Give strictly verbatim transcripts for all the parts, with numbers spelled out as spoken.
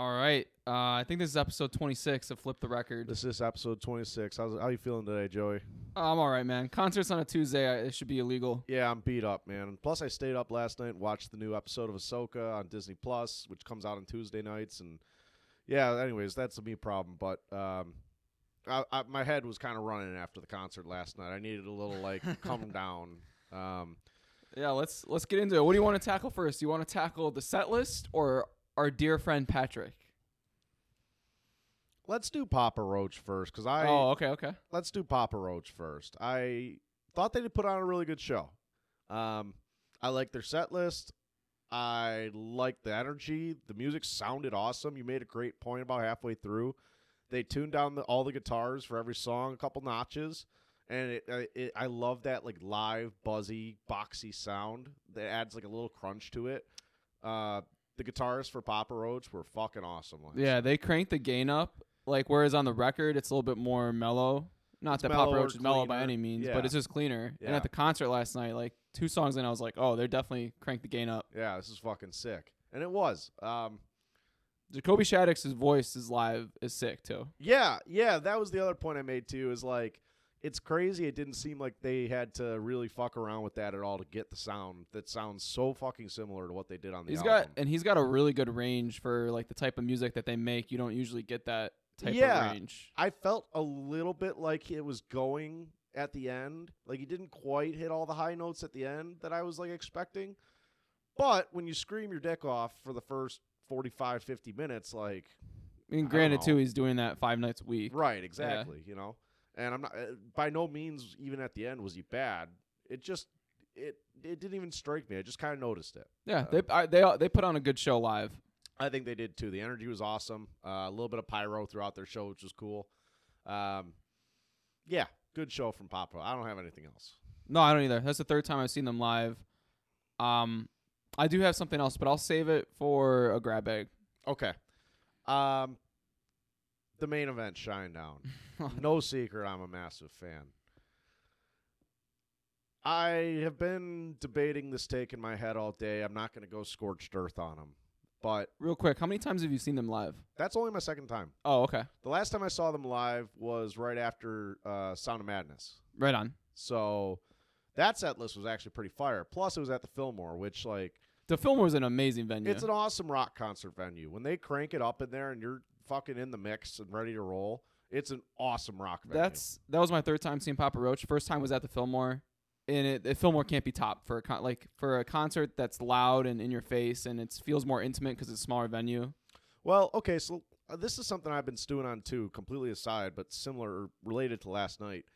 All right. Uh, I think this is episode twenty-six of Flip the Record. This is episode twenty-six. How's, how are you feeling today, Joey? I'm all right, man. Concerts on a Tuesday, I, it should be illegal. Yeah, I'm beat up, man. Plus, I stayed up last night and watched the new episode of Ahsoka on Disney plus, which comes out on Tuesday nights. And, yeah, anyways, that's a me problem. But um, I, I, my head was kind of running after the concert last night. I needed a little, like, calm down. Um, yeah, let's let's get into it. What do you want to tackle first? Do you want to tackle the set list or our dear friend Patrick? Let's do Papa Roach first, because I. Oh, okay, okay. Let's do Papa Roach first. I thought they put on a really good show. Um, I like their set list. I liked the energy. The music sounded awesome. You made a great point about halfway through. They tuned down the, all the guitars for every song a couple notches. And it, it, it, I love that, like, live, buzzy, boxy sound that adds, like, a little crunch to it. Uh, the guitarists for Papa Roach were fucking awesome. Yeah, night. They cranked the gain up. Like, whereas on the record, it's a little bit more mellow. Not it's that Papa Roach is mellow by any means, yeah. But it's just cleaner. Yeah. And at the concert last night, like, two songs in, I was like, oh, they're definitely cranked the gain up. Yeah, this is fucking sick. And it was. Um, Jacoby Shaddix's voice is live is sick, too. Yeah, yeah, that was the other point I made, too, is, like, it's crazy. It didn't seem like they had to really fuck around with that at all to get the sound that sounds so fucking similar to what they did on the he's album. Got, and he's got a really good range for, like, the type of music that they make. You don't usually get that type yeah, of range. I felt a little bit like it was going at the end. Like, he didn't quite hit all the high notes at the end that I was, like, expecting. But when you scream your dick off for the first forty-five, fifty minutes, like... I mean, granted, I too, he's doing that five nights a week. Right, exactly, yeah. You know? And I'm not uh, by no means even at the end was he bad. It just it it didn't even strike me. I just kind of noticed it. Yeah, uh, they I, they they put on a good show live. I think they did too. The energy was awesome. Uh, a little bit of pyro throughout their show, which was cool. Um, yeah, good show from Papa. I don't have anything else. No, I don't either. That's the third time I've seen them live. Um, I do have something else, but I'll save it for a grab bag. Okay. Um. The main event, Shinedown. No secret, I'm a massive fan. I have been debating this take in my head all day. I'm not going to go scorched earth on them. But real quick, how many times have you seen them live? That's only my second time. Oh, okay. The last time I saw them live was right after uh, Sound of Madness. Right on. So that set list was actually pretty fire. Plus, it was at the Fillmore, which, like... The Fillmore is an amazing venue. It's an awesome rock concert venue. When they crank it up in there and you're... fucking in the mix and ready to roll. It's an awesome rock venue. That's that was my third time seeing Papa Roach. First time was at the Fillmore, and it, it Fillmore can't be topped for a con- like for a concert that's loud and in your face, and it feels more intimate because it's a smaller venue. Well, okay, so uh, this is something I've been stewing on too, completely aside, but similar or related to last night.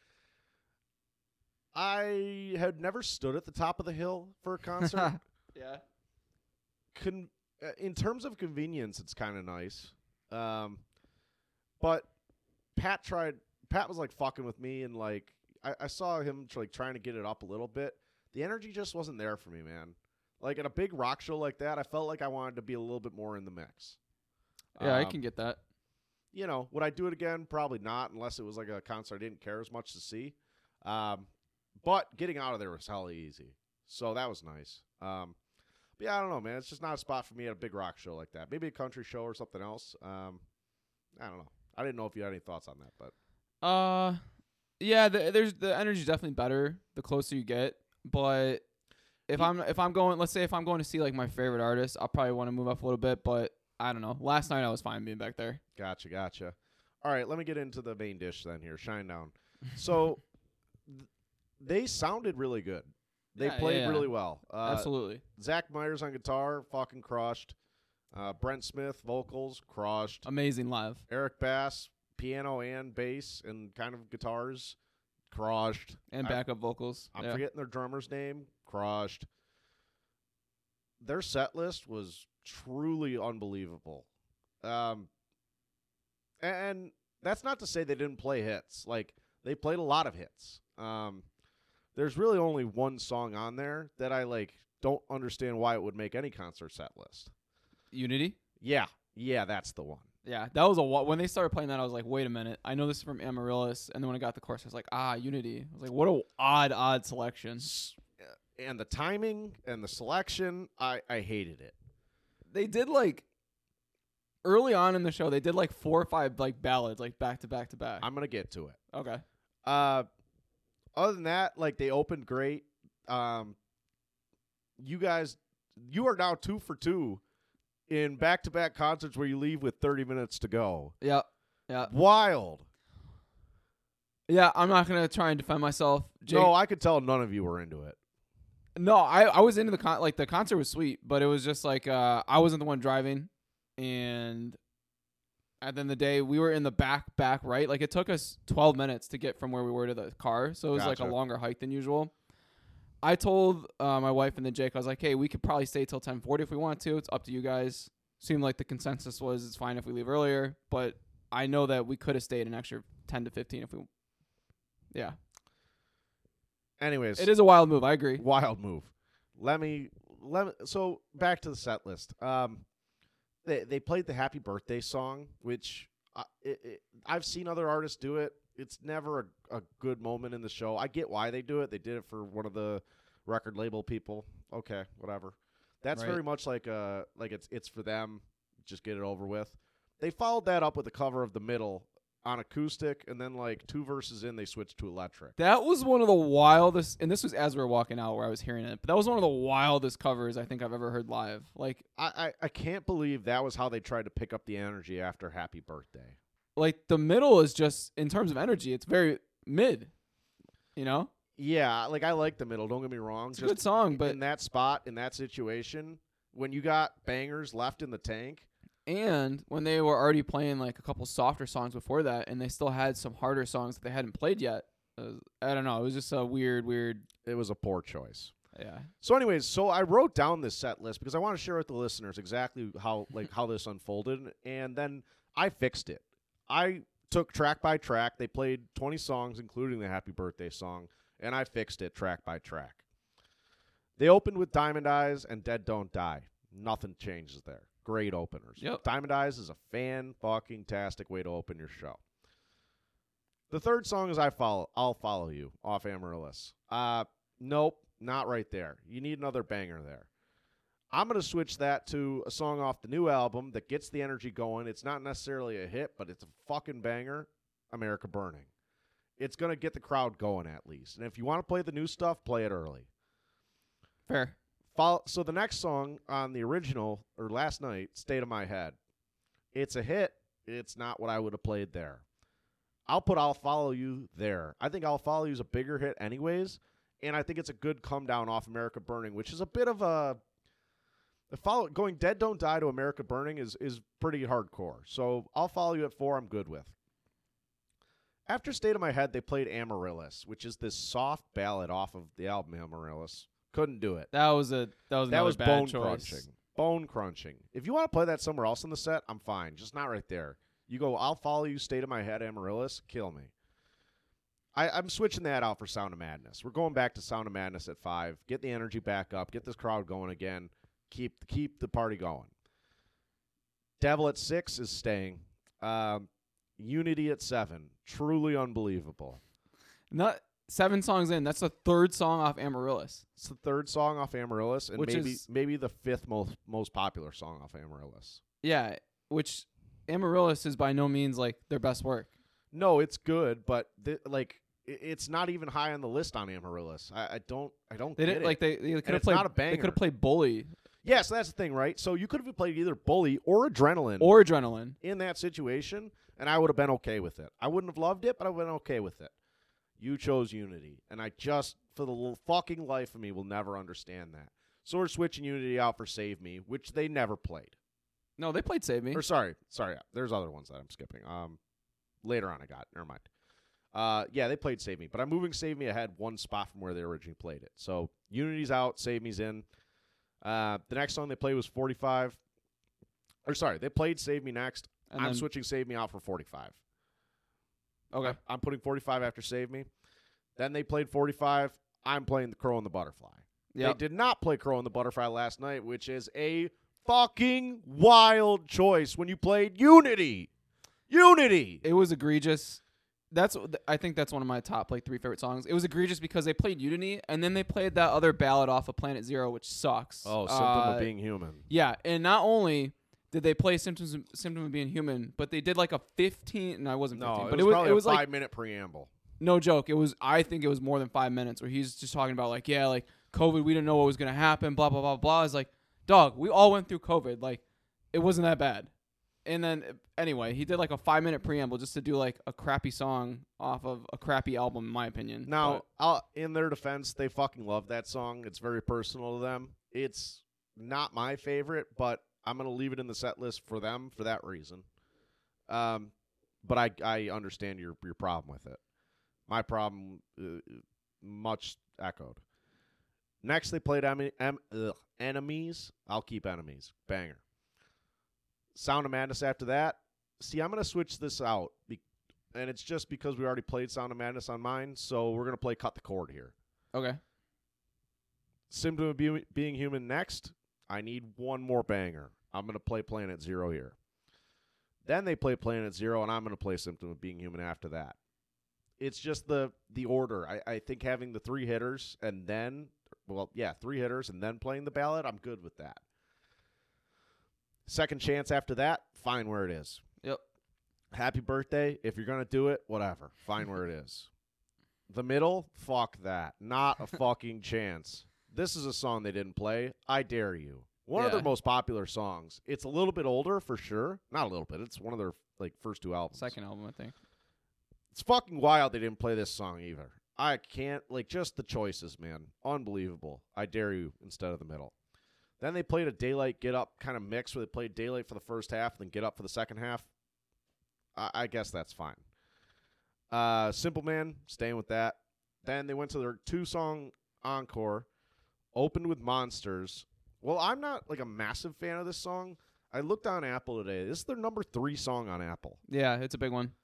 I had never stood at the top of the hill for a concert. Yeah. Con- in terms of convenience, it's kind of nice. Um, but Pat tried, Pat was like fucking with me and like, I, I saw him like trying to get it up a little bit. The energy just wasn't there for me, man. Like at a big rock show like that, I felt like I wanted to be a little bit more in the mix. Yeah, um, I can get that. You know, would I do it again? Probably not, unless it was like a concert I didn't care as much to see. Um, but getting out of there was hella easy. So that was nice. Um. But yeah, I don't know, man. It's just not a spot for me at a big rock show like that. Maybe a country show or something else. Um, I don't know. I didn't know if you had any thoughts on that, but uh, yeah, the, there's the energy's definitely better the closer you get. But if yeah. I'm if I'm going, let's say if I'm going to see like my favorite artist, I'll probably want to move up a little bit. But I don't know. Last night I was fine being back there. Gotcha, gotcha. All right, let me get into the main dish then here. Shinedown. So th- they sounded really good. They yeah, played yeah, yeah. really well. Uh, Absolutely. Zach Myers on guitar, fucking crushed. Uh, Brent Smith, vocals, crushed. Amazing live. Eric Bass, piano and bass and kind of guitars, crushed. And backup I, vocals. I'm yeah. forgetting their drummer's name, crushed. Their set list was truly unbelievable. Um, and that's not to say they didn't play hits. Like, they played a lot of hits. Um There's really only one song on there that I, like, don't understand why it would make any concert set list. Unity? Yeah. Yeah, that's the one. Yeah, that was a wa- when they started playing that, I was like, wait a minute. I know this is from Amaryllis. And then when I got the chorus, I was like, ah, Unity. I was like, what an odd, odd selection. And the timing and the selection, I, I hated it. They did, like, early on in the show, they did like four or five like ballads, like back to back to back. I'm gonna get to it. Okay. Uh, other than that, like they opened great. Um, you guys, you are now two for two in back to back concerts where you leave with thirty minutes to go. Yeah. Yeah. Wild. Yeah, I'm not gonna try and defend myself. Jake, no, I could tell none of you were into it. No, I, I was into the con- like the concert was sweet, but it was just like uh, I wasn't the one driving, and at the end of the day, we were in the back back right. Like it took us twelve minutes to get from where we were to the car, so it was gotcha. like a longer hike than usual. I told uh, my wife and then Jake, I was like, "Hey, we could probably stay till ten forty if we want to. It's up to you guys." Seemed like the consensus was it's fine if we leave earlier, but I know that we could have stayed an extra ten to fifteen if we. Yeah. Anyways, it is a wild move. I agree. Wild move. Let me let me, so back to the set list. Um, they they played the Happy Birthday song, which I, it, it, I've seen other artists do it. It's never a, a good moment in the show. I get why they do it. They did it for one of the record label people. Okay, whatever. That's right. Very much like uh like it's it's for them. Just get it over with. They followed that up with a cover of The Middle on acoustic, and then like two verses in, they switched to electric. That was one of the wildest, and this was as we were walking out where I was hearing it, but that was one of the wildest covers I think I've ever heard live. Like I, I, I can't believe that was how they tried to pick up the energy after Happy Birthday. Like The Middle is just, in terms of energy, it's very mid, you know? Yeah, like I like The Middle, don't get me wrong. It's just a good song, but in that spot, in that situation, when you got bangers left in the tank. And when they were already playing like a couple softer songs before that, and they still had some harder songs that they hadn't played yet. Was, I don't know. It was just a weird, weird. It was a poor choice. Yeah. So anyways, so I wrote down this set list because I want to share with the listeners exactly how like how this unfolded. And then I fixed it. I took track by track. They played twenty songs, including the Happy Birthday song. And I fixed it track by track. They opened with Diamond Eyes and Dead Don't Die. Nothing changes there. Great openers. Yep. Diamond Eyes is a fan-fucking-tastic way to open your show. The third song is I Follow, I'll Follow You off Amaryllis. Uh, nope, not right there. You need another banger there. I'm going to switch that to a song off the new album that gets the energy going. It's not necessarily a hit, but it's a fucking banger, America Burning. It's going to get the crowd going at least. And if you want to play the new stuff, play it early. Fair. So the next song on the original, or last night, State of My Head. It's a hit. It's not what I would have played there. I'll put I'll Follow You there. I think I'll Follow You is a bigger hit anyways, and I think it's a good come down off America Burning, which is a bit of a... The follow going Dead Don't Die to America Burning is, is pretty hardcore. So I'll Follow You at four, I'm good with. After State of My Head, they played Amaryllis, which is this soft ballad off of the album Amaryllis. Couldn't do it. That was a that was that was bad bone choice. crunching. Bone crunching. If you want to play that somewhere else in the set, I'm fine. Just not right there. You go, I'll Follow You, State of My Head, Amaryllis, kill me. I, I'm switching that out for Sound of Madness. We're going back to Sound of Madness at five. Get the energy back up. Get this crowd going again. Keep keep the party going. Devil at six is staying. Um, Unity at seven. Truly unbelievable. Not. Seven songs in. That's the third song off Amaryllis. It's the third song off Amaryllis, and which maybe is, maybe the fifth most most popular song off Amaryllis. Yeah, which Amaryllis is by no means like their best work. No, it's good, but th- like it, it's not even high on the list on Amaryllis. I, I don't, I don't. They get didn't it. like they, they could have played. Not a banger. They could have played Bully. Yeah, so that's the thing, right? So you could have played either Bully or Adrenaline or Adrenaline in that situation, and I would have been okay with it. I wouldn't have loved it, but I would have been okay with it. You chose Unity, and I just, for the fucking life of me, will never understand that. So we're switching Unity out for Save Me, which they never played. No, they played Save Me. Or sorry, sorry, there's other ones that I'm skipping. Um, later on I got, never mind. Uh, yeah, they played Save Me, but I'm moving Save Me ahead one spot from where they originally played it. So Unity's out, Save Me's in. Uh, the next song they played was forty-five. Or sorry, they played Save Me next. And I'm switching Save Me out for forty-five. Okay, I'm putting forty-five after Save Me. Then they played forty-five. I'm playing The Crow and the Butterfly. Yep. They did not play Crow and the Butterfly last night, which is a fucking wild choice when you played Unity. Unity. It was egregious. That's I think that's one of my top like three favorite songs. It was egregious because they played Unity, and then they played that other ballad off of Planet Zero, which sucks. Oh, Symptom uh, of Being Human. Yeah, and not only did they play symptoms of, symptom of being human, but they did like a fifteen. No, I wasn't fifteen. No, it but was it was probably it was a five like, minute preamble. No joke. It was. I think it was more than five minutes where he's just talking about like, yeah, like COVID. We didn't know what was gonna happen. Blah blah blah blah. It's like, dog, we all went through COVID. Like, it wasn't that bad. And then anyway, he did like a five minute preamble just to do like a crappy song off of a crappy album, in my opinion. Now, I'll, in their defense, they fucking love that song. It's very personal to them. It's not my favorite, but I'm gonna leave it in the set list for them for that reason. Um, but I I understand your your problem with it. My problem, uh, much echoed. Next, they played em- em- ugh, Enemies. I'll keep Enemies. Banger. Sound of Madness after that. See, I'm going to switch this out, be- and it's just because we already played Sound of Madness on mine, so we're going to play Cut the Cord here. Okay. Symptom of be- being Human next. I need one more banger. I'm going to play Planet Zero here. Then they play Planet Zero, and I'm going to play Symptom of Being Human after that. It's just the the order. I, I think having the three hitters and then, well, yeah, three hitters and then playing the ballad, I'm good with that. Second Chance after that, fine where it is. Yep. Happy Birthday, if you're going to do it, whatever. Fine where it is. The middle, fuck that. Not a fucking chance. This is a song they didn't play. I dare you. One yeah. of their most popular songs. It's a little bit older for sure. Not a little bit. It's one of their like first two albums. Second album, I think. It's fucking wild they didn't play this song either. I can't, like, just the choices, man. Unbelievable. I dare you instead of the middle. Then they played a Daylight Get Up kind of mix where they played Daylight for the first half, then Get Up for the second half. I, I guess that's fine. Uh, Simple Man, staying with that. Then they went to their two-song encore, opened with Monsters. Well, I'm not, like, a massive fan of this song. I looked on Apple today. This is their number three song on Apple. Yeah, it's a big one.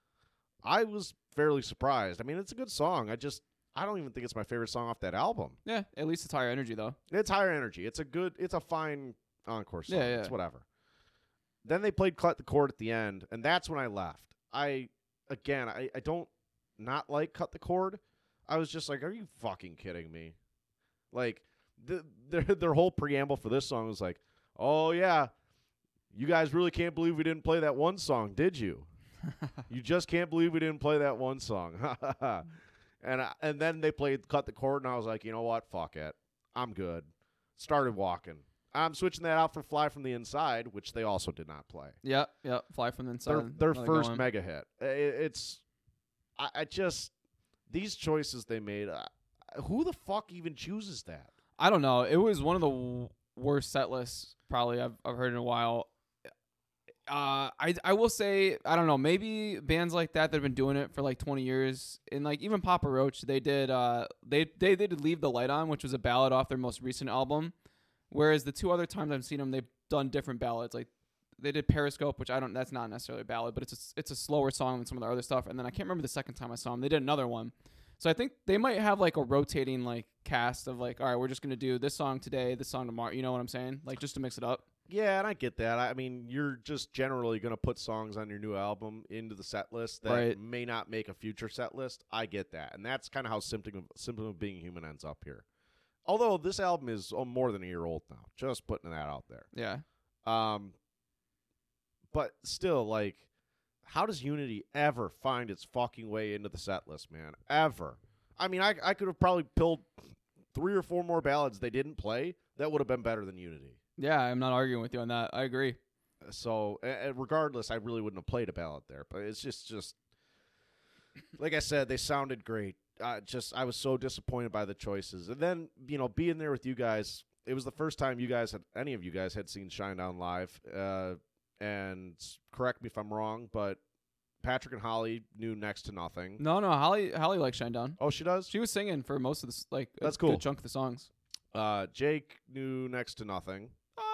I was fairly surprised. I mean, it's a good song. I just, I don't even think it's my favorite song off that album. Yeah, at least it's higher energy, though. It's higher energy. It's a good, it's a fine encore song. Yeah, yeah. It's whatever. Then they played Cut the Cord at the end, and that's when I left. I, again, I, I don't not like Cut the Cord. I was just like, are you fucking kidding me? Like, the, their, their whole preamble for this song was like, oh, yeah, you guys really can't believe we didn't play that one song, did you? You just can't believe we didn't play that one song. and I, and then they played Cut the Cord, and I was like, you know what? Fuck it. I'm good. Started walking. I'm switching that out for Fly From the Inside, which they also did not play. Yep, yep. Fly From the Inside. Their, their first mega hit. It, it's, I, I just, these choices they made, uh, who the fuck even chooses that? I don't know. It was one of the w- worst set lists probably I've, I've heard in a while. Uh, I I will say, I don't know, maybe bands like that that have been doing it for like twenty years, and like even Papa Roach, they did uh they, they, they did Leave the Light On, which was a ballad off their most recent album, whereas the two other times I've seen them, they've done different ballads. Like they did Periscope, which I don't, that's not necessarily a ballad, but it's a, it's a slower song than some of their other stuff. And then I can't remember the second time I saw them, they did another one. So I think they might have like a rotating like cast of like, all right, we're just going to do this song today, this song tomorrow, you know what I'm saying? Like just to mix it up. Yeah, and I get that. I mean, you're just generally going to put songs on your new album into the set list that right. may not make a future set list. I get that. And that's kind of how Symptom of, Symptom of Being Human ends up here. Although this album is oh, more than a year old now. Just putting that out there. Yeah. Um. But still, like, how does Unity ever find its fucking way into the set list, man? Ever. I mean, I, I could have probably pulled three or four more ballads they didn't play that would have been better than Unity. Yeah, I'm not arguing with you on that. I agree. So, uh, regardless, I really wouldn't have played a ballad there. But it's just, just like I said, they sounded great. Uh, just, I was so disappointed by the choices. And then, you know, being there with you guys, it was the first time you guys had, any of you guys had seen Shinedown live. Uh, and correct me if I'm wrong, but Patrick and Holly knew next to nothing. No, no, Holly, Holly likes Shinedown. Oh, she does? She was singing for most of the, like, that's a cool. good chunk of the songs. Uh, Jake knew next to nothing.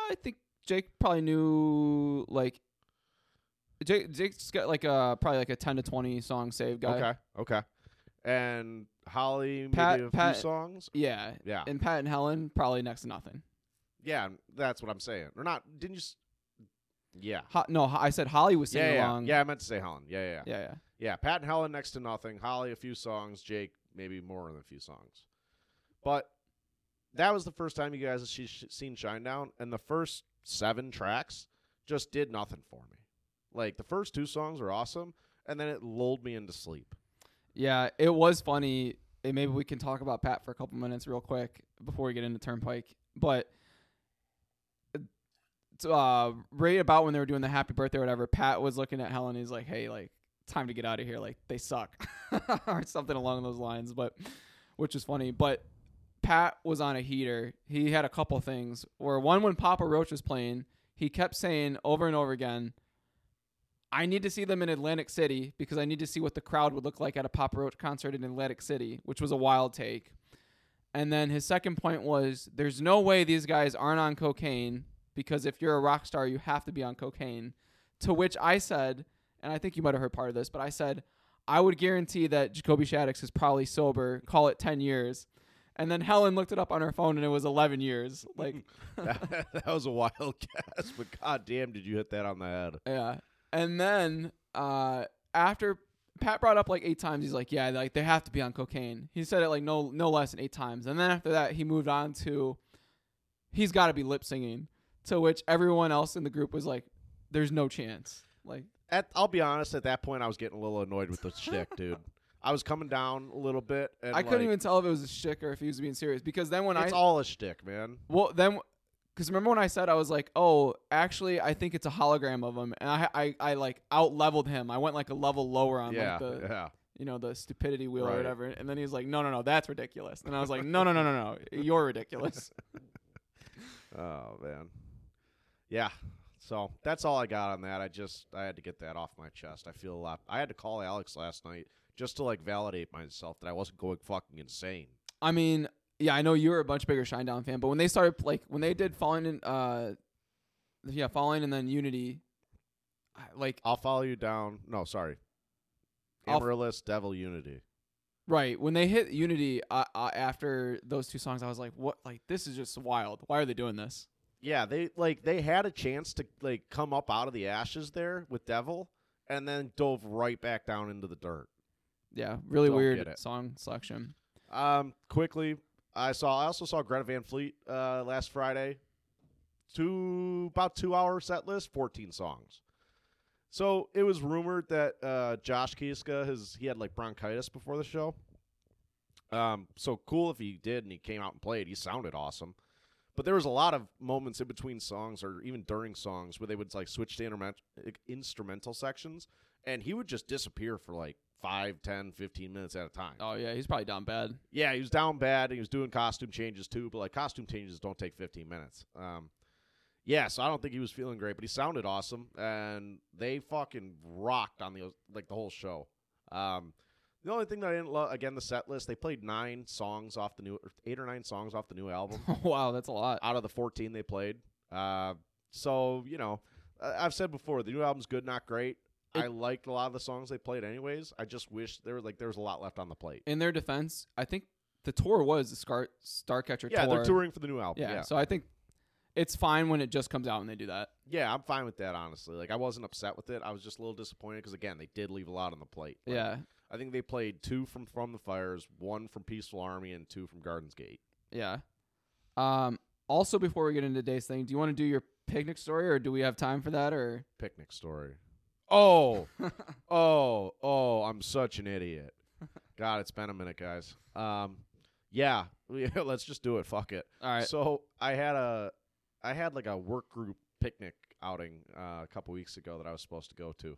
I think Jake probably knew like Jake. Jake's got like a probably like a ten to twenty song save guy. Okay, okay. And Holly, Pat, maybe a Pat, few songs. Yeah, yeah. And Pat and Helen probably next to nothing. Yeah, that's what I'm saying. Or not? Didn't you? S- yeah. Ho- no, I said Holly was singing yeah, yeah. along. Yeah, I meant to say Helen. Yeah, yeah, yeah, yeah, yeah. Yeah, Pat and Helen next to nothing. Holly a few songs. Jake maybe more than a few songs, but. That was the first time you guys have seen Shinedown, and the first seven tracks, just did nothing for me. Like, the first two songs are awesome, and then it lulled me into sleep. Yeah, it was funny. And maybe we can talk about Pat for a couple minutes real quick before we get into Turnpike. But uh, right about when they were doing the happy birthday or whatever, Pat was looking at Helen. He's like, hey, like, time to get out of here. Like, they suck or something along those lines, but which is funny. But Pat was on a heater. He had a couple things where one, when Papa Roach was playing, he kept saying over and over again, I need to see them in Atlantic City because I need to see what the crowd would look like at a Papa Roach concert in Atlantic City, which was a wild take. And then his second point was, there's no way these guys aren't on cocaine because if you're a rock star, you have to be on cocaine. To which I said, and I think you might have heard part of this, but I said, I would guarantee that Jacoby Shaddix is probably sober, call it ten years. And then Helen looked it up on her phone, and it was eleven years. Like that, that was a wild guess, but goddamn, did you hit that on the head. Yeah. And then uh, after Pat brought up like eight times, he's like, yeah, like they have to be on cocaine. He said it like no no less than eight times. And then after that, he moved on to he's got to be lip singing, to which everyone else in the group was like, there's no chance. Like, at, I'll be honest, at that point, I was getting a little annoyed with the shtick, dude. I was coming down a little bit. And I like, couldn't even tell if it was a shtick or if he was being serious because then when it's I. It's all a shtick, man. Well, then. Because remember when I said, I was like, oh, actually, I think it's a hologram of him. And I, I, I like, out-leveled him. I went, like, a level lower on, yeah, like, the, yeah. you know, the stupidity wheel right. or whatever. And then he was like, no, no, no, that's ridiculous. And I was like, no, no, no, no, no, you're ridiculous. Oh, man. Yeah. So that's all I got on that. I just, I had to get that off my chest. I feel a lot. I had to call Alex last night just to, like, validate myself that I wasn't going fucking insane. I mean... Yeah, I know you were a much bigger Shinedown fan, but when they started, like, when they did Falling in, uh, yeah, Falling and then Unity, I, like... I'll Follow You Down. No, sorry. Amaryllis, f- Devil, Unity. Right. When they hit Unity uh, uh, after those two songs, I was like, what? Like, this is just wild. Why are they doing this? Yeah, they, like, they had a chance to, like, come up out of the ashes there with Devil, and then dove right back down into the dirt. Yeah, really Don't weird song selection. Um, quickly... I saw. I also saw Greta Van Fleet uh, last Friday. Two about two hour set list, fourteen songs. So it was rumored that uh, Josh Kieska has he had like bronchitis before the show. Um, so cool if he did and he came out and played. He sounded awesome, but there was a lot of moments in between songs or even during songs where they would like switch to interment- instrumental sections, and he would just disappear for like. five, ten, fifteen minutes at a time. Oh, yeah. He's probably down bad. Yeah, he was down bad. He was doing costume changes, too. But, like, costume changes don't take fifteen minutes. Um, yeah, so I don't think he was feeling great. But he sounded awesome. And they fucking rocked on the, like, the whole show. Um, the only thing that I didn't love, again, the set list, they played nine songs off the new, or eight or nine songs off the new album. Wow, that's a lot. Out of the fourteen they played. Uh, so, you know, I've said before, the new album's good, not great. I liked a lot of the songs they played anyways. I just wish there was like there was a lot left on the plate. In their defense, I think the tour was the Scar- Starcatcher yeah, tour. Yeah, they're touring for the new album. Yeah, yeah, so I think it's fine when it just comes out and they do that. Yeah, I'm fine with that, honestly. Like, I wasn't upset with it. I was just a little disappointed because, again, they did leave a lot on the plate. Like, yeah. I think they played two from From the Fires, one from Peaceful Army, and two from Garden's Gate. Yeah. Um. Also, before we get into today's thing, do you want to do your picnic story, or do we have time for that? Or Picnic story. Oh, oh, oh, I'm such an idiot. God, it's been a minute, guys. Um, yeah, let's just do it. Fuck it. All right. So I had a, I had like a work group picnic outing uh, a couple weeks ago that I was supposed to go to.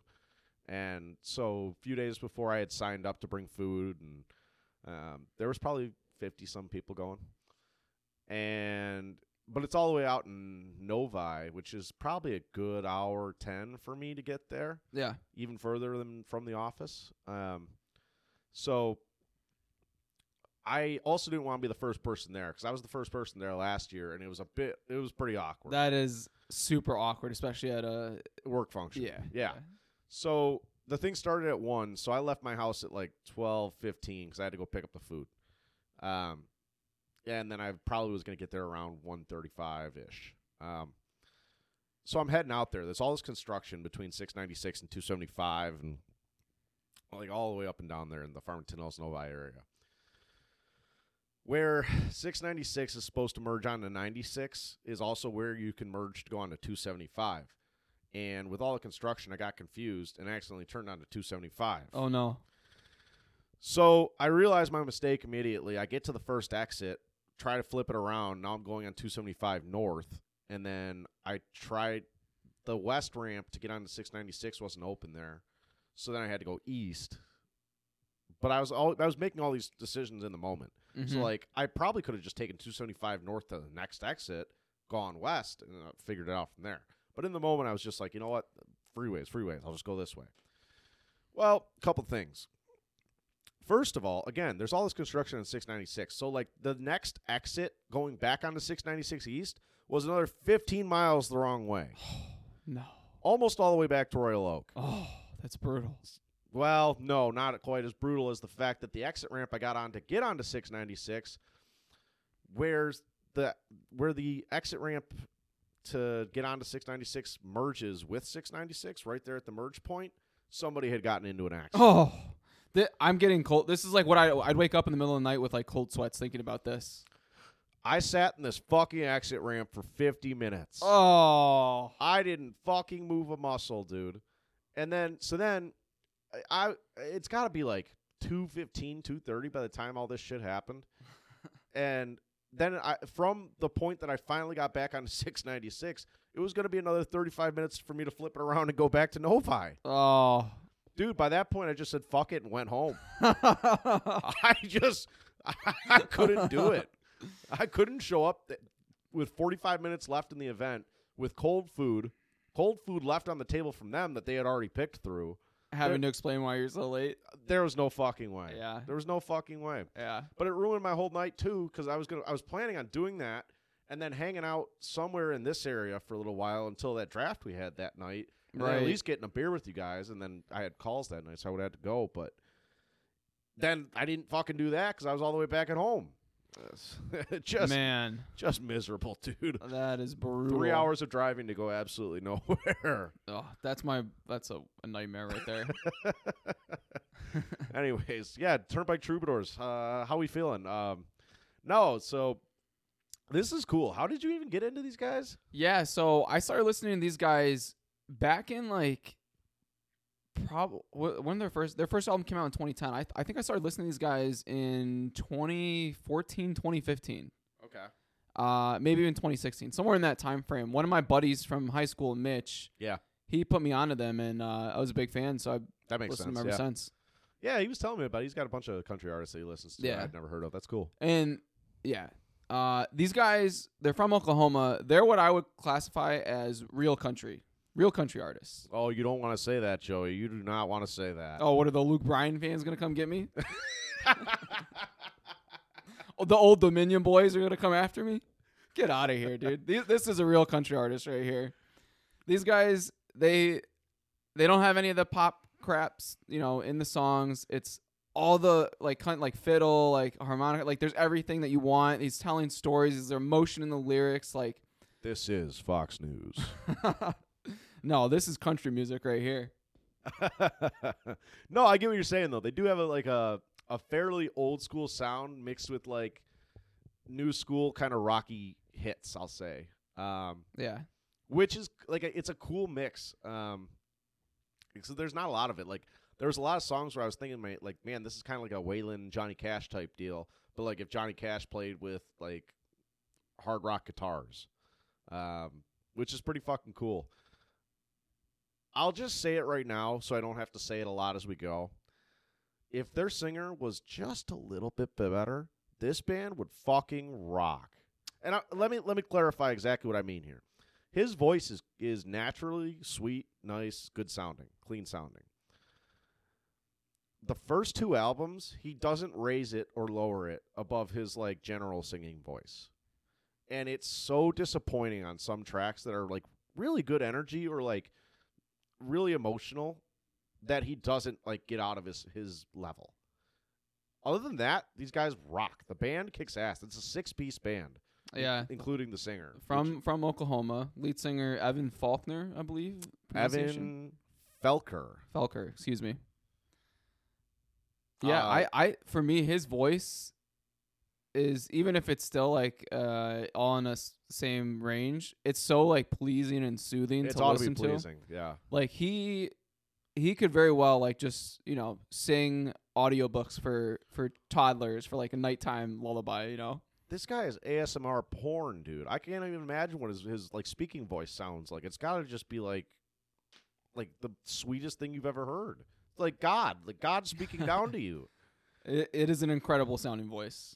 And so a few days before I had signed up to bring food and um, there was probably fifty some people going. And But it's all the way out in Novi, which is probably a good hour ten for me to get there. Yeah. Even further than from the office. Um, so I also didn't want to be the first person there because I was the first person there last year, and it was a bit, it was pretty awkward. That is super awkward, especially at a work function. Yeah. Yeah. yeah. So the thing started at one, so I left my house at like twelve fifteen because I had to go pick up the food. Um. And then I probably was going to get there around one thirty-five-ish. Um, so I'm heading out there. There's all this construction between six ninety-six and two seventy-five and like all the way up and down there in the Farmington, Hills, Novi area. Where six ninety-six is supposed to merge onto ninety-six is also where you can merge to go onto two seventy-five. and with all the construction, I got confused and accidentally turned on to two seventy-five. Oh, no. So I realized my mistake immediately. I get to the first exit, try to flip it around. Now I'm going on two seventy-five north, and then I tried the west ramp to get onto six ninety-six. Wasn't open there, so then I had to go east. But I was all, I was making all these decisions in the moment. Mm-hmm. So, like, I probably could have just taken two seventy-five north to the next exit, gone west, and uh, figured it out from there. But in the moment, I was just like, you know what? Freeways, freeways. I'll just go this way. Well, a couple things. First of all, again, there's all this construction on six ninety-six. So, like, the next exit going back onto six ninety-six east was another fifteen miles the wrong way. No. Almost all the way back to Royal Oak. Oh, that's brutal. Well, no, not quite as brutal as the fact that the exit ramp I got on to get onto six ninety-six, where's the where the exit ramp to get onto six ninety-six merges with six ninety-six, right there at the merge point, somebody had gotten into an accident. Oh, th- I'm getting cold. This is like what I, I'd wake up in the middle of the night with like cold sweats thinking about this. I sat in this fucking exit ramp for fifty minutes. Oh. I didn't fucking move a muscle, dude. And then, so then... I it's got to be like two fifteen, two thirty by the time all this shit happened. And then I, from the point that I finally got back on six ninety-six, it was going to be another thirty-five minutes for me to flip it around and go back to Novi. Oh. Dude, by that point, I just said, fuck it, and went home. I just, I couldn't do it. I couldn't show up th- with forty-five minutes left in the event with cold food, cold food left on the table from them that they had already picked through. Having there, to explain why you're so late. There was no fucking way. Yeah. There was no fucking way. Yeah. But it ruined my whole night too, because I was gonna I was planning on doing that and then hanging out somewhere in this area for a little while until that draft we had that night. And right. Then at least getting a beer with you guys, and then I had calls that night, so I would have to go, but then I didn't fucking do that because I was all the way back at home. just man. Just miserable, dude. That is brutal. Three hours of driving to go absolutely nowhere. Oh, that's my that's a, a nightmare right there. Anyways, yeah, Turnpike Troubadours. Uh, how we feeling? Um, no, so this is cool. How did you even get into these guys? Yeah, so I started listening to these guys back in like probably when their first their first album came out in twenty ten. I th- I think I started listening to these guys in twenty fourteen, twenty fifteen. Okay. Uh, maybe even twenty sixteen, somewhere in that time frame. One of my buddies from high school, Mitch. Yeah. He put me onto them, and uh, I was a big fan, so I that makes listened sense. to them ever yeah. since. Yeah, he was telling me about it. He's got a bunch of country artists that he listens to. Yeah. That I've never heard of. That's cool. And yeah, uh, these guys, they're from Oklahoma. They're what I would classify as real country. Real country artists. Oh, you don't want to say that, Joey. You do not want to say that. Oh, what are the Luke Bryan fans going to come get me? Oh, the Old Dominion boys are going to come after me? Get out of here, dude. These, this is a real country artist right here. These guys, they they don't have any of the pop craps, you know, in the songs. It's all the like kind like fiddle, like harmonica, like there's everything that you want. He's telling stories, there's emotion in the lyrics, like this is Fox News. No, this is country music right here. No, I get what you're saying though. They do have a, like a a fairly old school sound mixed with like new school kind of rocky hits, I'll say. Um, yeah, which is like a, it's a cool mix. Um, so there's not a lot of it. Like there was a lot of songs where I was thinking, my, like, man, this is kind of like a Waylon Johnny Cash type deal, but like if Johnny Cash played with like hard rock guitars, um, which is pretty fucking cool. I'll just say it right now so I don't have to say it a lot as we go. If their singer was just a little bit better, this band would fucking rock. And I, let me let me clarify exactly what I mean here. His voice is, is naturally sweet, nice, good sounding, clean sounding. The first two albums, he doesn't raise it or lower it above his like general singing voice. And it's so disappointing on some tracks that are like really good energy or like really emotional that he doesn't like get out of his his level. Other than that, these guys rock. The band kicks ass. It's a six-piece band. Yeah, including the singer from from Oklahoma, lead singer Evan Faulkner, I believe. Evan Felker. Felker, excuse me. Yeah, uh, I I for me his voice is even if it's still like uh, all in a s- same range, it's so like pleasing and soothing it's to listen to. It's ought to be pleasing, yeah. Like he he could very well like just, you know, sing audiobooks for for toddlers for like a nighttime lullaby, you know. This guy is A S M R porn, dude. I can't even imagine what his his like speaking voice sounds like. It's got to just be like like the sweetest thing you've ever heard. It's like God, like God speaking down to you. It, it is an incredible sounding voice.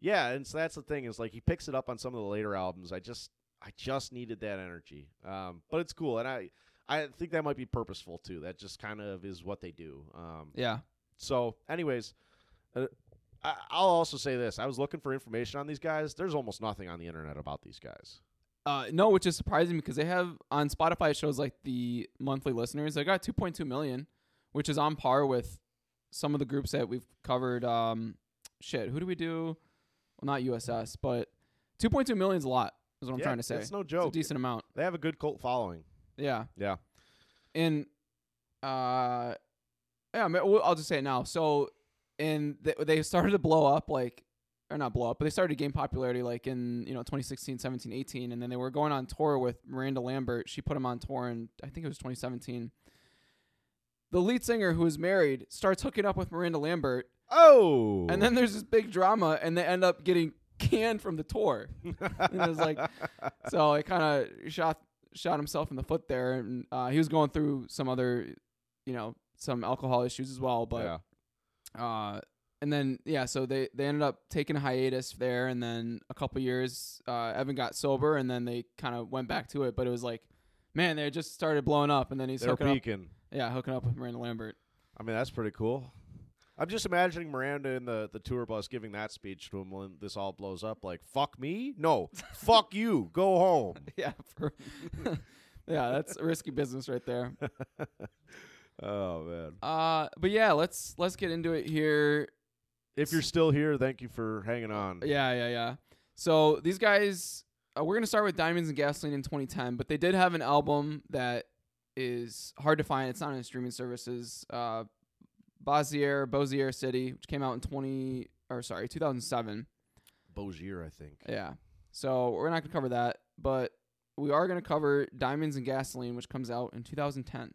Yeah, and so that's the thing is like he picks it up on some of the later albums. I just I just needed that energy. Um, but it's cool, and I I think that might be purposeful too. That just kind of is what they do. Um, yeah. So, anyways. Uh, I'll also say this. I was looking for information on these guys. There's almost nothing on the internet about these guys. Uh, no, which is surprising because they have on Spotify, it shows like the monthly listeners. They got two point two million, which is on par with some of the groups that we've covered. Um, shit, who do we do? Well, not U S S, but two point two million is a lot is what I'm yeah, trying to say. It's no joke. It's a decent amount. They have a good cult following. Yeah. Yeah. And uh, yeah, I'll just say it now. So... And th- they started to blow up, like, or not blow up, but they started to gain popularity, like, in, you know, twenty sixteen, seventeen, eighteen. And then they were going on tour with Miranda Lambert. She put them on tour in, I think it was twenty seventeen. The lead singer, who is married, starts hooking up with Miranda Lambert. Oh! And then there's this big drama, and they end up getting canned from the tour. And it was like, so it kind of shot shot himself in the foot there. And uh, he was going through some other, you know, some alcohol issues as well, but... Yeah. Uh, and then, yeah, so they, they ended up taking a hiatus there, and then a couple years, uh, Evan got sober, and then they kind of went back to it, but it was like, man, they just started blowing up, and then he's They're hooking peaking. up. Yeah, hooking up with Miranda Lambert. I mean, that's pretty cool. I'm just imagining Miranda in the, the tour bus giving that speech to him when this all blows up, like, fuck me? No, fuck you. Go home. Yeah, for yeah, that's risky business right there. Oh man. Uh, but yeah, let's let's get into it here. If you're still here, thank you for hanging on. Yeah, yeah, yeah. So these guys, uh, we're gonna start with Diamonds and Gasoline in twenty ten, but they did have an album that is hard to find. It's not on streaming services. Uh, Bossier, Bossier City, which came out in twenty or sorry, two thousand seven. Bossier, I think. Yeah. So we're not gonna cover that, but we are gonna cover Diamonds and Gasoline, which comes out in two thousand ten.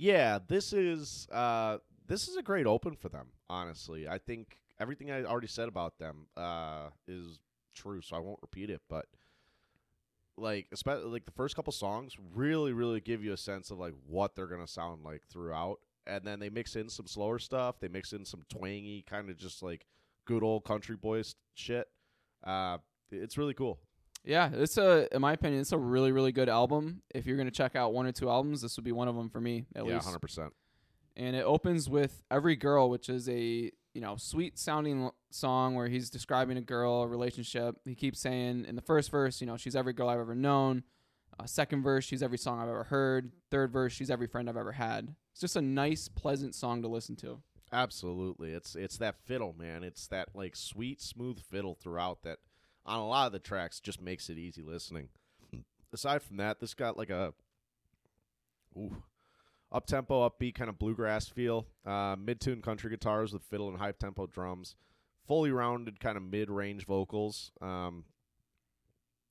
Yeah, this is uh, this is a great open for them, honestly. I think everything I already said about them uh, is true, so I won't repeat it. But like, especially like the first couple songs really, really give you a sense of like what they're gonna sound like throughout, and then they mix in some slower stuff. They mix in some twangy kind of just like good old country boys shit. Uh, it's really cool. Yeah, it's a, in my opinion, it's a really, really good album. If you're going to check out one or two albums, this would be one of them for me, at yeah, least. Yeah, one hundred percent. And it opens with Every Girl, which is a, you know, sweet-sounding song where he's describing a girl, a relationship. He keeps saying in the first verse, you know, she's every girl I've ever known. Uh, second verse, she's every song I've ever heard. Third verse, she's every friend I've ever had. It's just a nice, pleasant song to listen to. Absolutely. It's, it's that fiddle, man. It's that, like, sweet, smooth fiddle throughout that. On a lot of the tracks, just makes it easy listening. Aside from that, this got like a ooh, up-tempo, upbeat kind of bluegrass feel, uh, mid-tune country guitars with fiddle and high-tempo drums, fully rounded kind of mid-range vocals, um,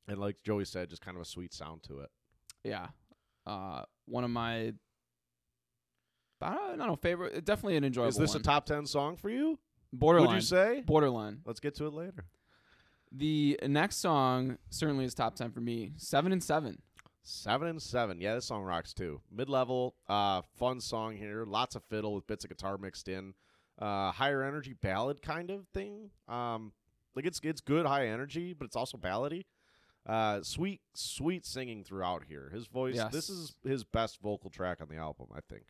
and like Joey said, just kind of a sweet sound to it. Yeah. Uh, one of my, I don't know, favorite, definitely an enjoyable one. Is this one. A top ten song for you? Borderline. Would you say? Borderline. Let's get to it later. The next song certainly is top ten for me. Seven and Seven. Seven and Seven. Yeah, this song rocks too. Mid-level, uh, fun song here. Lots of fiddle with bits of guitar mixed in. Uh, higher energy ballad kind of thing. Um, like it's it's good high energy, but it's also ballady. Uh, sweet, sweet singing throughout here. His voice. Yes. This is his best vocal track on the album, I think.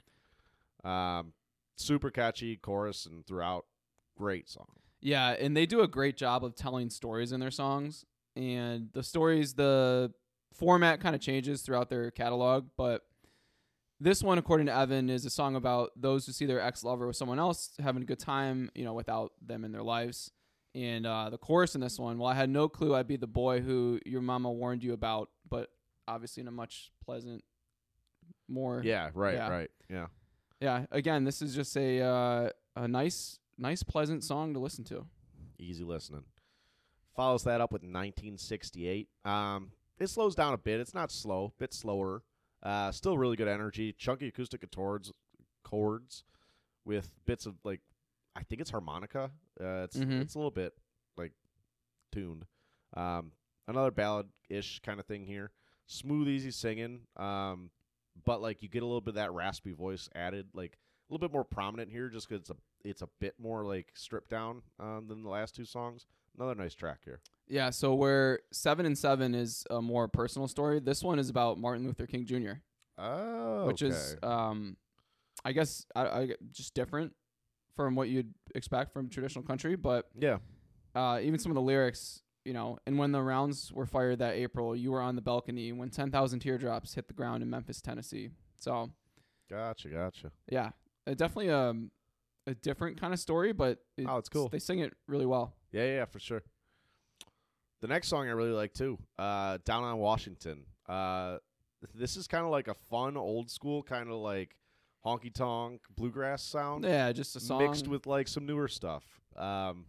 Um, super catchy chorus and throughout. Great song. Yeah, and they do a great job of telling stories in their songs. And the stories, the format kind of changes throughout their catalog. But this one, according to Evan, is a song about those who see their ex-lover with someone else having a good time, you know, without them in their lives. And uh, the chorus in this one, well, I had no clue I'd be the boy who your mama warned you about, but obviously in a much pleasant, more... Yeah, right, yeah. right, yeah. Yeah, again, this is just a uh, a nice... Nice, pleasant song to listen to. Easy listening. Follows that up with nineteen sixty-eight. Um, it slows down a bit. It's not slow, a bit slower. Uh, still really good energy. Chunky acoustic chords, chords with bits of, like, I think it's harmonica. Uh, it's mm-hmm. it's a little bit, like, tuned. Um, another ballad-ish kind of thing here. Smooth, easy singing. Um, but, like, you get a little bit of that raspy voice added, like, a little bit more prominent here just because it's a, it's a bit more, like, stripped down um, than the last two songs. Another nice track here. Yeah, so where seven and seven is a more personal story, this one is about Martin Luther King Junior Oh, Which okay. is, um, I guess, I, I just different from what you'd expect from traditional country. But yeah, uh, even some of the lyrics, you know, and when the rounds were fired that April, you were on the balcony when ten thousand teardrops hit the ground in Memphis, Tennessee. So. Gotcha, gotcha. Yeah. Uh, definitely a, a different kind of story, but it, oh, it's cool. They sing it really well. Yeah, yeah, for sure. The next song I really like, too, uh, Down on Washington. Uh, this is kind of like a fun, old-school, kind of like honky-tonk bluegrass sound. Yeah, just a song. Mixed with, like, some newer stuff. Um,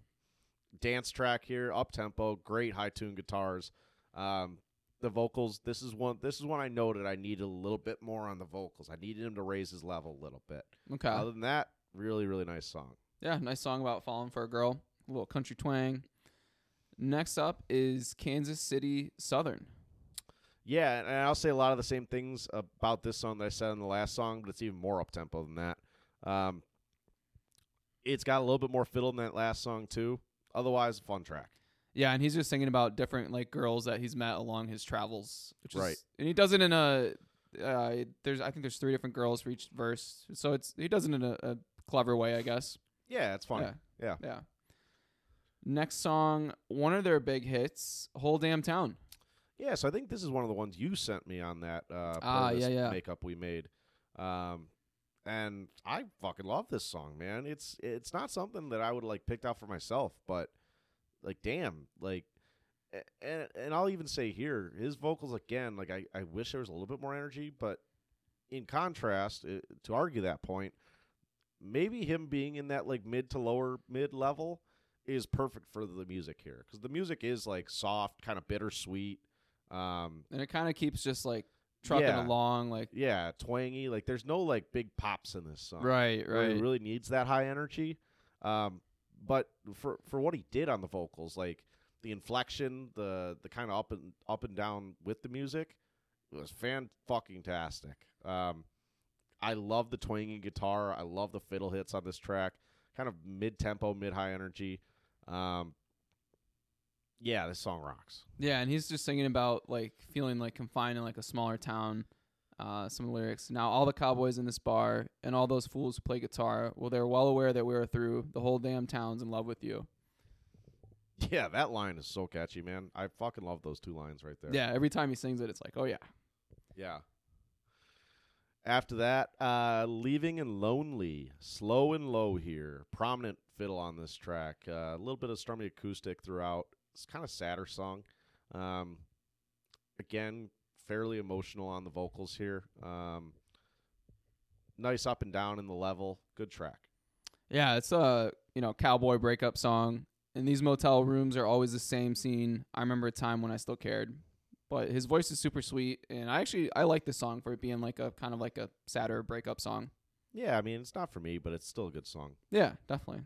dance track here, up-tempo, great high-tuned guitars. Um, the vocals, this is one This is one I noted I needed a little bit more on the vocals. I needed him to raise his level a little bit. Okay. Other than that, really, really nice song. Yeah, nice song about falling for a girl. A little country twang. Next up is Kansas City Southern. Yeah, and I'll say a lot of the same things about this song that I said in the last song, but it's even more up-tempo than that. Um, it's got a little bit more fiddle than that last song, too. Otherwise, fun track. Yeah, and he's just singing about different like girls that he's met along his travels. Which right. Is, and he does it in a... Uh, there's I think there's three different girls for each verse. So it's he does it in a, a clever way, I guess. Yeah, it's fun. Yeah. Yeah. yeah. Next song, one of their big hits, Whole Damn Town. Yeah, so I think this is one of the ones you sent me on that uh, ah, yeah, yeah. makeup we made. Um, and I fucking love this song, man. It's it's not something that I would like picked out for myself, but like, damn, like, and and I'll even say here, his vocals again. Like, I, I wish there was a little bit more energy, but in contrast, it, to argue that point, maybe him being in that like mid to lower mid level is perfect for the music here because the music is like soft, kind of bittersweet, um, and it kind of keeps just like trucking yeah, along, like yeah, twangy. Like there's no like big pops in this song, right? Right. It really needs that high energy, um, but for for what he did on the vocals, like the inflection, the the kind of up and up and down with the music, it was fan-fucking-tastic. Um, I love the twangy guitar. I love the fiddle hits on this track. Kind of mid tempo, mid high energy. Um, yeah, this song rocks. Yeah, and he's just singing about like feeling like confined in like a smaller town. Uh, some lyrics. Now all the cowboys in this bar and all those fools who play guitar, well, they're well aware that we are through. The whole damn town's in love with you. Yeah, that line is so catchy, man. I fucking love those two lines right there. Yeah, every time he sings it, it's like, oh yeah, yeah. After that, uh, Leaving and Lonely, slow and low here. Prominent fiddle on this track. Uh, a little bit of strummy acoustic throughout. It's kind of sadder song. Um, again, fairly emotional on the vocals here. Um, nice up and down in the level. Good track. Yeah, it's a you know cowboy breakup song. And these motel rooms are always the same scene. I remember a time when I still cared. But his voice is super sweet, and I actually I like this song for it being like a kind of like a sadder breakup song. Yeah, I mean it's not for me, but it's still a good song. Yeah, definitely.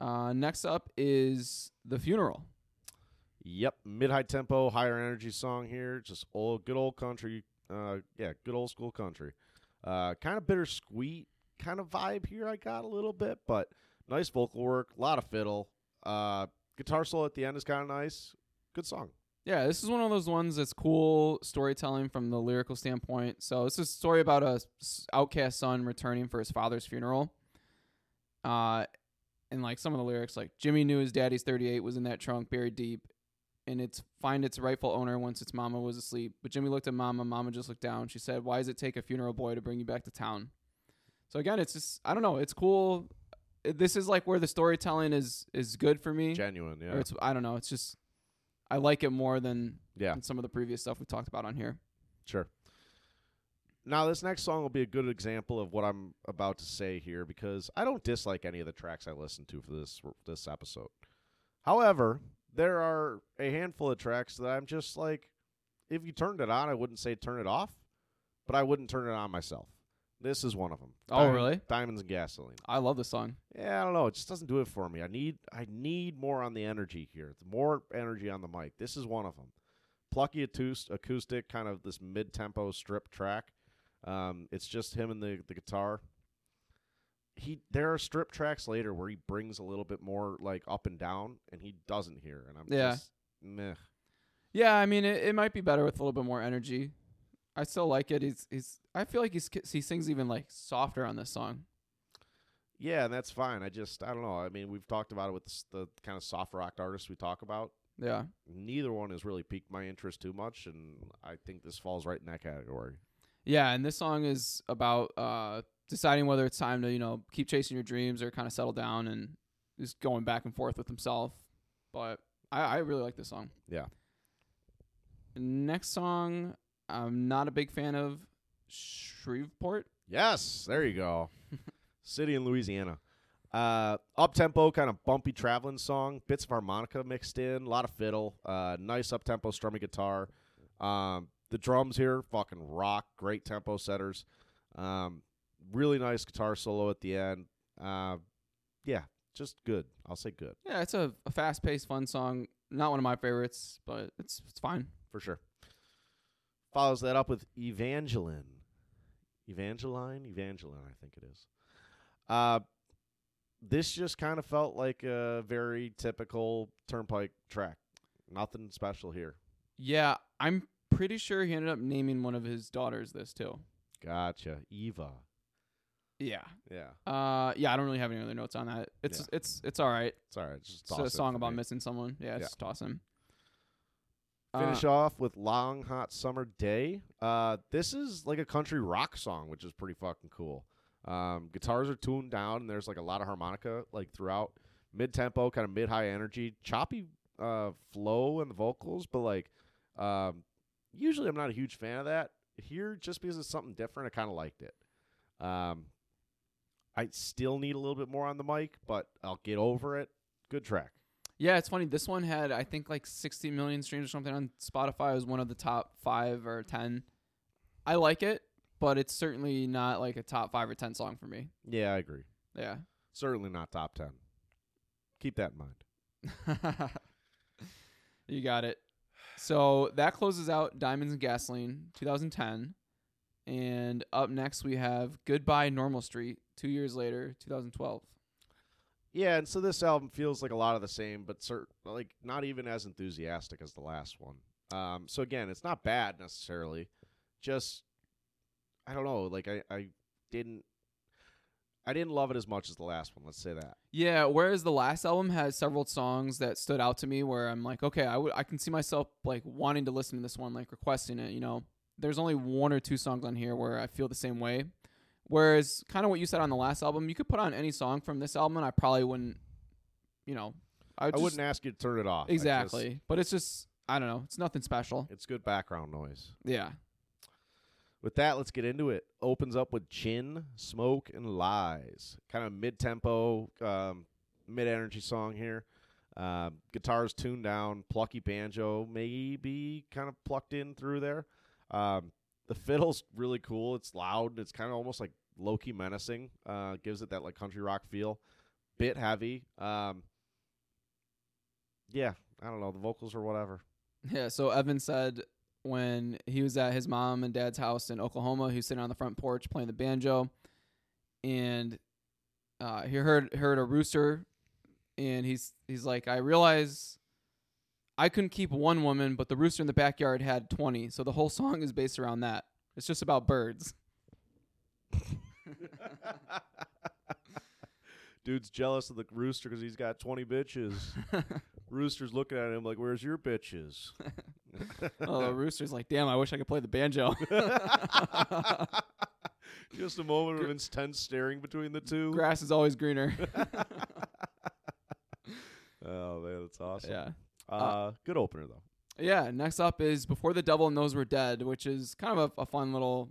Uh, next up is The Funeral. Yep, mid-high tempo, higher energy song here. Just old, good old country. Uh, yeah, good old school country. Uh, kind of bittersweet kind of vibe here. I got a little bit, but nice vocal work, a lot of fiddle. Uh, guitar solo at the end is kind of nice. Good song. Yeah, this is one of those ones that's cool storytelling from the lyrical standpoint. So it's a story about a outcast son returning for his father's funeral. Uh, and like some of the lyrics, like Jimmy knew his daddy's thirty-eight was in that trunk buried deep and it's find its rightful owner once its mama was asleep. But Jimmy looked at mama, mama just looked down. She said, why does it take a funeral boy to bring you back to town? So again, it's just, I don't know. It's cool. This is like where the storytelling is, is good for me. Genuine. Yeah. Or it's, I don't know. It's just, I like it more than, yeah. than some of the previous stuff we talked about on here. Sure. Now, this next song will be a good example of what I'm about to say here because I don't dislike any of the tracks I listened to for this this episode. However, there are a handful of tracks that I'm just like, if you turned it on, I wouldn't say turn it off, but I wouldn't turn it on myself. This is one of them. Oh, Diamond, really? Diamonds and Gasoline. I love this song. Yeah, I don't know. It just doesn't do it for me. I need I need more on the energy here. More energy on the mic. This is one of them. Plucky acoustic, kind of this mid-tempo strip track. Um, it's just him and the, the guitar. He There are strip tracks later where he brings a little bit more like up and down, and he doesn't here. And I'm yeah. just meh. Yeah, I mean, it, it might be better with a little bit more energy. I still like it. He's he's. I feel like he's he sings even like softer on this song. Yeah, and that's fine. I just I don't know. I mean, we've talked about it with the, the kind of soft rock artists we talk about. Yeah. Neither one has really piqued my interest too much, and I think this falls right in that category. Yeah, and this song is about uh, deciding whether it's time to you know keep chasing your dreams or kind of settle down, and just going back and forth with himself. But I, I really like this song. Yeah. Next song. I'm not a big fan of Shreveport. Yes, there you go. City in Louisiana. Uh, up-tempo, kind of bumpy traveling song. Bits of harmonica mixed in. A lot of fiddle. Uh, nice up-tempo strumming guitar. Um, the drums here fucking rock. Great tempo setters. Um, really nice guitar solo at the end. Uh, yeah, just good. I'll say good. Yeah, it's a, a fast-paced, fun song. Not one of my favorites, but it's it's fine. For sure. Follows that up with Evangeline. Evangeline? Evangeline, I think it is. Uh, this just kind of felt like a very typical Turnpike track. Nothing special here. Yeah, I'm pretty sure he ended up naming one of his daughters this, too. Gotcha. Eva. Yeah. Yeah. Uh, yeah, I don't really have any other notes on that. It's yeah. it's it's all right. It's all right. Just toss it's a it song about me. Missing someone. Yeah, yeah, just toss him. Finish uh, off with Long Hot Summer Day. Uh, this is like a country rock song, which is pretty fucking cool. Um, guitars are tuned down, and there's like a lot of harmonica like throughout. Mid-tempo, kind of mid-high energy. Choppy uh, flow in the vocals, but like um, usually I'm not a huge fan of that. Here, just because it's something different, I kind of liked it. Um, I still need a little bit more on the mic, but I'll get over it. Good track. Yeah, it's funny. This one had, I think, like sixty million streams or something on Spotify. It was one of the top five or ten. I like it, but it's certainly not like a top five or ten song for me. Yeah, I agree. Yeah. Certainly not top ten. Keep that in mind. You got it. So that closes out Diamonds and Gasoline, twenty ten. And up next, we have Goodbye Normal Street, two years later, twenty twelve. Yeah, and so this album feels like a lot of the same, but cert- like not even as enthusiastic as the last one. Um, so again, it's not bad necessarily. Just I don't know. Like I, I didn't I didn't love it as much as the last one. Let's say that. Yeah. Whereas the last album has several songs that stood out to me, where I'm like, okay, I would I can see myself like wanting to listen to this one, like requesting it. You know, there's only one or two songs on here where I feel the same way. Whereas kind of what you said on the last album, you could put on any song from this album and I probably wouldn't, you know. I, would I just, wouldn't ask you to turn it off. Exactly. Just, but it's just, I don't know. It's nothing special. It's good background noise. Yeah. With that, let's get into it. Opens up with Chin, Smoke, and Lies. Kind of mid-tempo, um, mid-energy song here. Uh, guitars tuned down, plucky banjo, maybe kind of plucked in through there. Um, the fiddle's really cool. It's loud. It's kind of almost like low-key menacing, uh, gives it that like country rock feel, bit heavy. Um, yeah, I don't know, the vocals or whatever. Yeah, so Evan said when he was at his mom and dad's house in Oklahoma, he was sitting on the front porch playing the banjo, and uh, he heard heard a rooster, and he's he's like, I realize I couldn't keep one woman, but the rooster in the backyard had twenty, so the whole song is based around that. It's just about birds. Dude's jealous of the rooster because he's got twenty bitches. Rooster's looking at him like, where's your bitches? Oh, the rooster's like, damn, I wish I could play the banjo. Just a moment of intense staring between the two. Grass is always greener. Oh, man, that's awesome. Yeah. Uh, uh, good opener, though. Yeah, next up is Before the Devil and Those Were Dead, which is kind of a, a fun little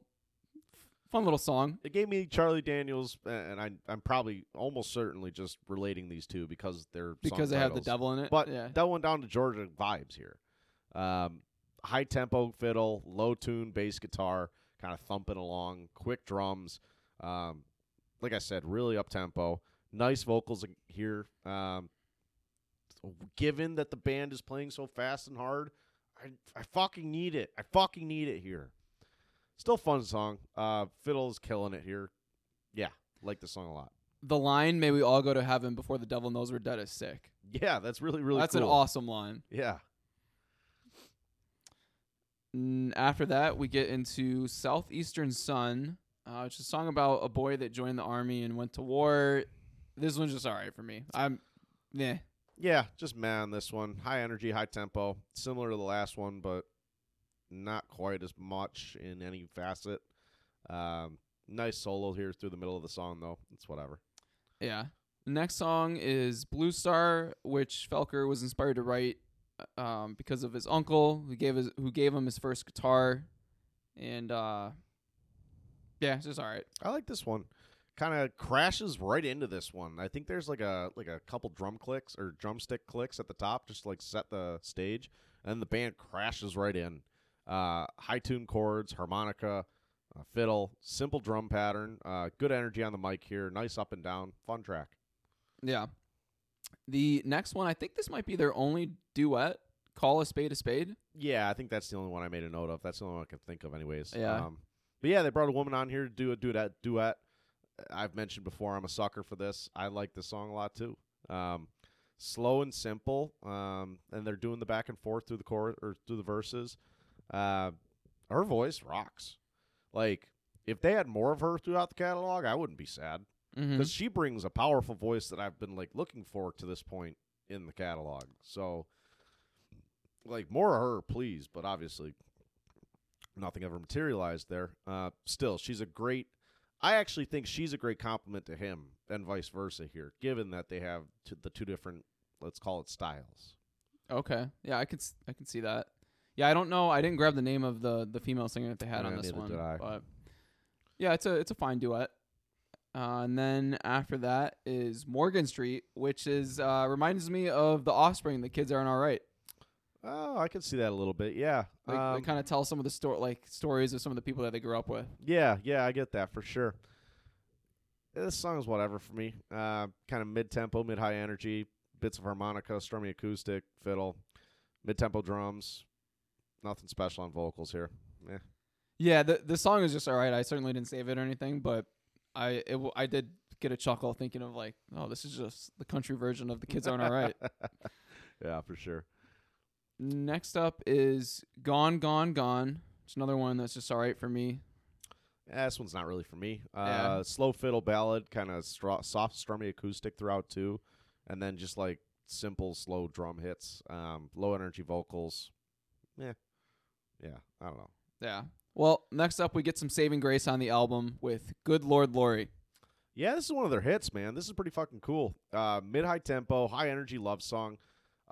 Fun little song. It gave me Charlie Daniels, and I, I'm probably almost certainly just relating these two because they're because they titles. Have the devil in it. But yeah. Doubling Down to Georgia vibes here. Um, high tempo fiddle, low tune bass guitar, kind of thumping along, quick drums. Um, like I said, really up tempo. Nice vocals here. Um, given that the band is playing so fast and hard, I I fucking need it. I fucking need it here. Still fun song. Uh, Fiddle's killing it here. Yeah, like the song a lot. The line, may we all go to heaven before the devil knows we're dead, is sick. Yeah, that's really, really that's cool. That's an awesome line. Yeah. And after that, we get into Southeastern Sun, uh, which is a song about a boy that joined the army and went to war. This one's just all right for me. I'm, meh. Yeah, just meh on this one. High energy, high tempo. Similar to the last one, but not quite as much in any facet. Um, nice solo here through the middle of the song, though. It's whatever. Yeah. Next song is Blue Star, which Felker was inspired to write um, because of his uncle, who gave his who gave him his first guitar. And, uh, yeah, it's just all right. I like this one. Kind of crashes right into this one. I think there's like a like a couple drum clicks or drumstick clicks at the top just to like set the stage, and the band crashes right in. Uh, high tune chords, harmonica, uh, fiddle, simple drum pattern, uh, good energy on the mic here. Nice up and down, fun track. Yeah. The next one, I think this might be their only duet, Call a Spade a Spade. Yeah, I think that's the only one I made a note of. That's the only one I can think of anyways. Yeah. Um, but yeah, they brought a woman on here to do a duet. duet. I've mentioned before, I'm a sucker for this. I like this song a lot too. Um, slow and simple, um, and they're doing the back and forth through the chorus or through the verses. Uh, her voice rocks. Like, if they had more of her throughout the catalog, I wouldn't be sad because mm-hmm. she brings a powerful voice that I've been like looking for to this point in the catalog. So, like, more of her, please. But obviously, nothing ever materialized there. Uh, still, she's a great. I actually think she's a great compliment to him, and vice versa here, given that they have t- the two different, let's call it, styles. Okay, yeah, I can s- I can see that. Yeah, I don't know. I didn't grab the name of the, the female singer that they had yeah, on this one. But yeah, it's a it's a fine duet. Uh, and then after that is Morgan Street, which is uh, reminds me of The Offspring. The Kids Aren't All Right. Oh, I can see that a little bit. Yeah, like, um, they kind of tell some of the sto- like stories of some of the people that they grew up with. Yeah, yeah, I get that for sure. This song is whatever for me. Uh, kind of mid tempo, mid high energy, bits of harmonica, strummy acoustic, fiddle, mid tempo drums. Nothing special on vocals here. Eh. Yeah, the the song is just all right. I certainly didn't save it or anything, but I it w- I did get a chuckle thinking of like, oh, this is just the country version of The Kids Aren't All Right. Yeah, for sure. Next up is Gone, Gone, Gone. It's another one that's just all right for me. Yeah, this one's not really for me. Uh, yeah. Slow fiddle ballad, kind of stra- soft strummy acoustic throughout too, and then just like simple slow drum hits, um, low energy vocals. Yeah. Yeah, I don't know. Yeah. Well, next up, we get some saving grace on the album with Good Lord Lori. Yeah, this is one of their hits, man. This is pretty fucking cool. Uh, mid-high tempo, high-energy love song.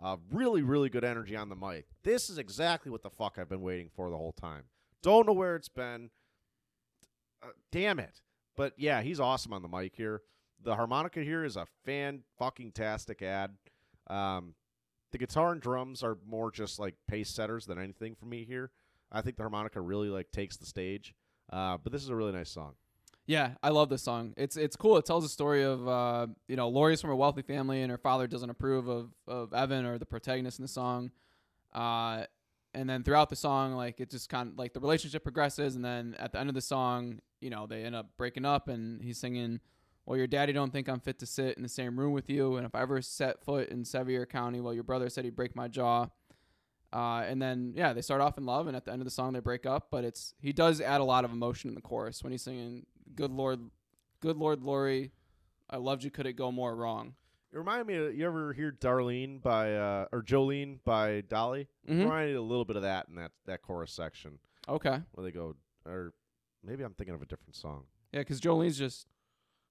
Uh, really, really good energy on the mic. This is exactly what the fuck I've been waiting for the whole time. Don't know where it's been. Uh, damn it. But, yeah, he's awesome on the mic here. The harmonica here is a fan-fucking-tastic ad. Um... The guitar and drums are more just like pace setters than anything for me here. I think the harmonica really like takes the stage, uh, but this is a really nice song. Yeah, I love this song. It's it's cool. It tells a story of uh, you know Lori's from a wealthy family and her father doesn't approve of, of Evan or the protagonist in the song, uh, and then throughout the song like it just kind of like the relationship progresses and then at the end of the song you know they end up breaking up and he's singing. Well, your daddy don't think I'm fit to sit in the same room with you. And if I ever set foot in Sevier County, well, your brother said he'd break my jaw. Uh, and then, yeah, they start off in love. And at the end of the song, they break up. But it's he does add a lot of emotion in the chorus when he's singing, Good Lord, Good Lord, Lori, I loved you. Could it go more wrong? It reminded me of, you ever hear Darlene by, uh, or Jolene by Dolly? Mm-hmm. It reminded me a little bit of that in that, that chorus section. Okay. Where they go, or maybe I'm thinking of a different song. Yeah, because Jolene's just...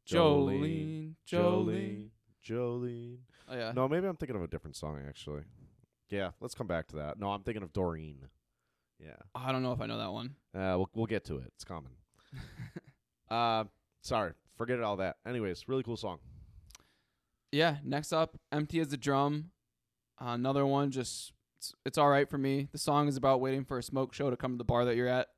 Jolene, Jolene, Jolene, Jolene. Oh, yeah. No, maybe I'm thinking of a different song, actually. Yeah, let's come back to that. No, I'm thinking of Doreen. Yeah. I don't know if I know that one. Uh, we'll we'll get to it. It's common. Uh, sorry, forget all that. Anyways, really cool song. Yeah, next up, Empty as a Drum. Uh, another one, just it's, it's all right for me. The song is about waiting for a smoke show to come to the bar that you're at.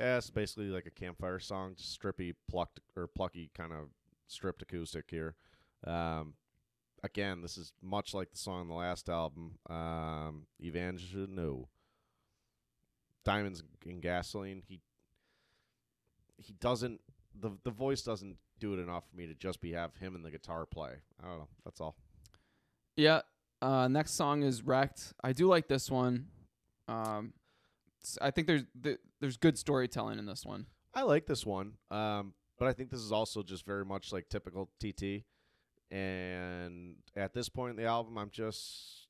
Yeah, it's basically like a campfire song, just strippy, plucked or plucky kind of stripped acoustic here. Um, again, this is much like the song on the last album, um, Evangelo, Diamonds and Gasoline. He he doesn't the the voice doesn't do it enough for me to just be have him and the guitar play. I don't know. That's all. Yeah. Uh, next song is Wrecked. I do like this one. Um, I think there's th- there's good storytelling in this one. I like this one, um, but I think this is also just very much like typical T T. And at this point in the album, I'm just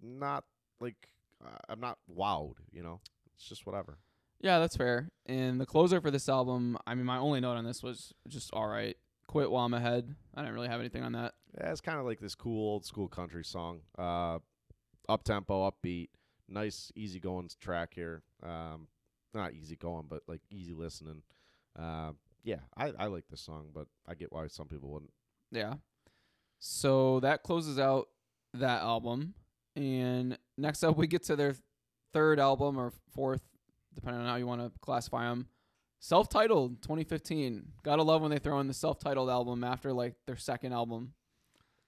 not like uh, I'm not wowed. You know, it's just whatever. Yeah, that's fair. And the closer for this album, I mean, my only note on this was just all right. Quit While I'm Ahead. I didn't really have anything on that. Yeah, it's kind of like this cool old school country song, uh, up tempo, upbeat. Nice, easy going track here. Um, not easy going, but like easy listening. Uh, yeah, I, I like this song, but I get why some people wouldn't. Yeah. So that closes out that album. And next up, we get to their third album or fourth, depending on how you want to classify them. Self-titled, twenty fifteen. Gotta love when they throw in the self-titled album after like their second album.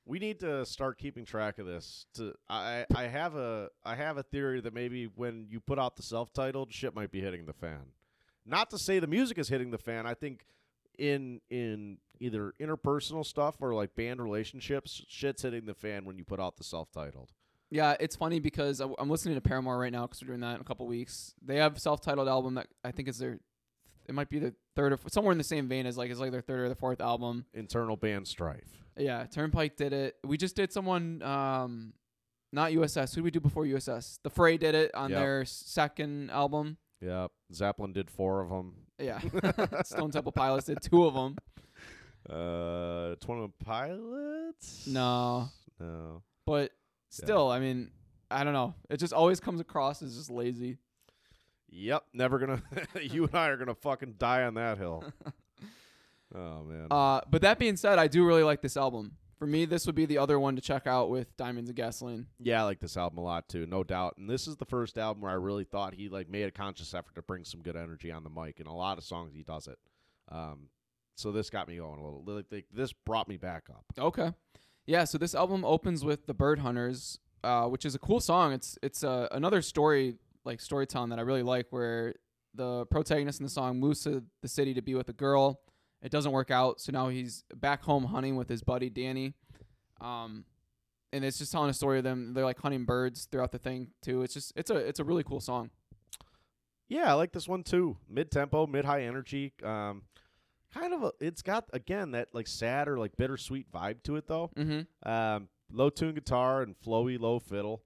We need to start keeping track of this. To I, I have a I have a theory that maybe when you put out the self-titled, shit might be hitting the fan. Not to say the music is hitting the fan. I think in in either interpersonal stuff or like band relationships, shit's hitting the fan when you put out the self-titled. Yeah, it's funny because I'm listening to Paramore right now because we're doing that in a couple weeks. They have a self-titled album that I think is their it might be the third or f- somewhere in the same vein as like it's like their third or the fourth album. Internal band strife. Yeah, Turnpike did it. We just did someone, um, not U S S. Who did we do before U S S? The Fray did it on yep. their second album. Yeah, Zeppelin did four of them. Yeah, Stone Temple Pilots did two of them. Uh, Twenty Pilots? No, no. But still, yeah. I mean, I don't know. It just always comes across as just lazy. Yep, never gonna. You and I are gonna fucking die on that hill. Oh man. Uh, but that being said, I do really like this album. For me, this would be the other one to check out with Diamonds and Gasoline. Yeah, I like this album a lot too, no doubt. And this is the first album where I really thought he like made a conscious effort to bring some good energy on the mic. And a lot of songs he does it. Um, so this got me going a little. Like, like this brought me back up. Okay. Yeah. So this album opens with The Bird Hunters, uh, which is a cool song. It's it's uh, another story like storytelling that I really like, where the protagonist in the song moves to the city to be with a girl. It doesn't work out, so now he's back home hunting with his buddy Danny. Um, and it's just telling a story of them. They're like hunting birds throughout the thing too. It's just it's a it's a really cool song. Yeah, I like this one too. Mid tempo, mid high energy. Um, kind of a, it's got again that like sad or like bittersweet vibe to it though. Mm-hmm. Um, low tuned guitar and flowy low fiddle.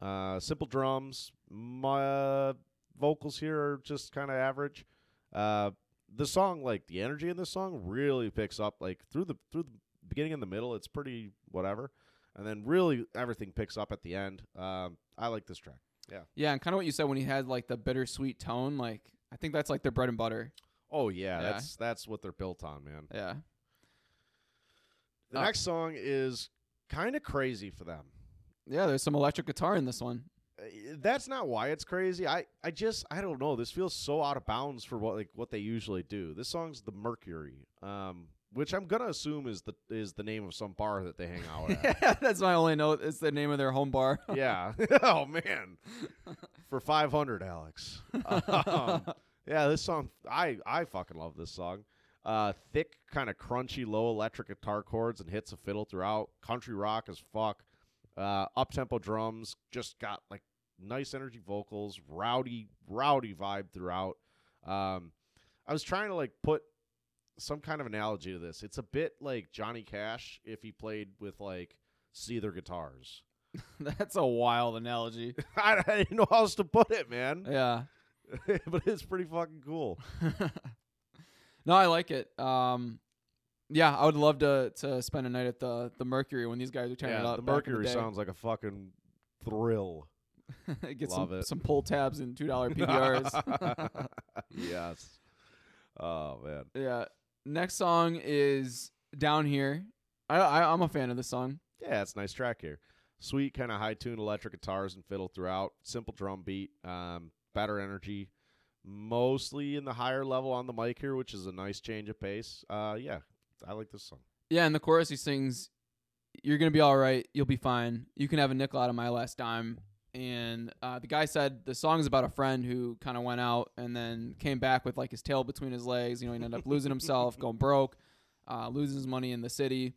Uh, simple drums. My uh, vocals here are just kind of average. Uh. The song, like the energy in this song, really picks up like through the through the beginning and the middle. It's pretty whatever, and then really everything picks up at the end. Um, I like this track. Yeah, yeah, and kind of what you said when he had like the bittersweet tone. Like I think that's like their bread and butter. Oh yeah, yeah. that's that's what they're built on, man. Yeah. The uh, next song is kind of crazy for them. Yeah, there's some electric guitar in this one. That's not why it's crazy. I, I just I don't know. This feels so out of bounds for what like what they usually do. This song's The Mercury, um, which I'm gonna assume is the is the name of some bar that they hang out at. Yeah, that's my only note. It's the name of their home bar. Yeah. Oh man. For five hundred, Alex. Um, yeah, this song I I fucking love this song. Uh, thick, kind of crunchy, low electric guitar chords and hits of fiddle throughout. Country rock as fuck. Uh, up-tempo drums, just got like nice energy vocals, rowdy, rowdy vibe throughout. Um, I was trying to like put some kind of analogy to this. It's a bit like Johnny Cash if he played with like Seether guitars. That's a wild analogy. I, I didn't know how else to put it, man. Yeah. But it's pretty fucking cool. No, I like it. Um, Yeah, I would love to to spend a night at the the Mercury when these guys are turning yeah, it up. The Mercury the sounds like a fucking thrill. Get love some, it. some pull tabs and two dollar P B Rs. Yes. Oh, man. Yeah. Next song is Down Here. I, I, I'm a fan of this song. Yeah, it's a nice track here. Sweet, kind of high-tuned electric guitars and fiddle throughout. Simple drum beat. Um, better energy. Mostly in the higher level on the mic here, which is a nice change of pace. Uh, yeah, I like this song. Yeah, in the chorus he sings, "You're going to be all right. You'll be fine. You can have a nickel out of my last dime." And uh, the guy said the song is about a friend who kind of went out and then came back with like his tail between his legs. You know, he ended up losing himself, going broke, uh, losing his money in the city.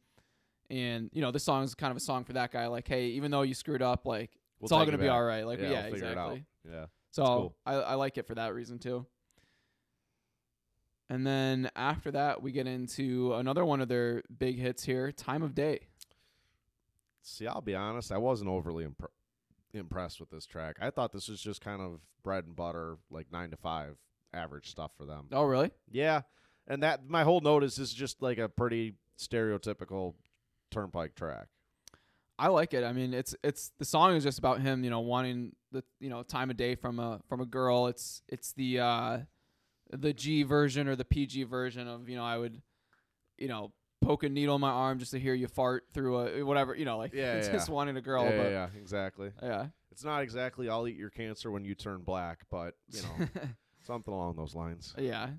And, you know, this song is kind of a song for that guy. Like, hey, even though you screwed up, like, we'll it's all going to be all right. Like, yeah, yeah we'll exactly. Yeah. So cool. I, I like it for that reason, too. And then after that, we get into another one of their big hits here, Time of Day. See, I'll be honest. I wasn't overly impressed. impressed with this track. I thought this was just kind of bread and butter, like nine to five average stuff for them. Oh, really? Yeah. And that my whole note is this is just like a pretty stereotypical Turnpike track. I like it. I mean, it's it's the song is just about him, you know, wanting the, you know, time of day from a from a girl. It's it's the uh the G version or the P G version of, you know, I would, you know, poke a needle in my arm just to hear you fart through a whatever, you know, like yeah, yeah. just wanting a girl. Yeah, but yeah, exactly. Yeah. It's not exactly I'll eat your cancer when you turn black, but, you know, something along those lines. Yeah.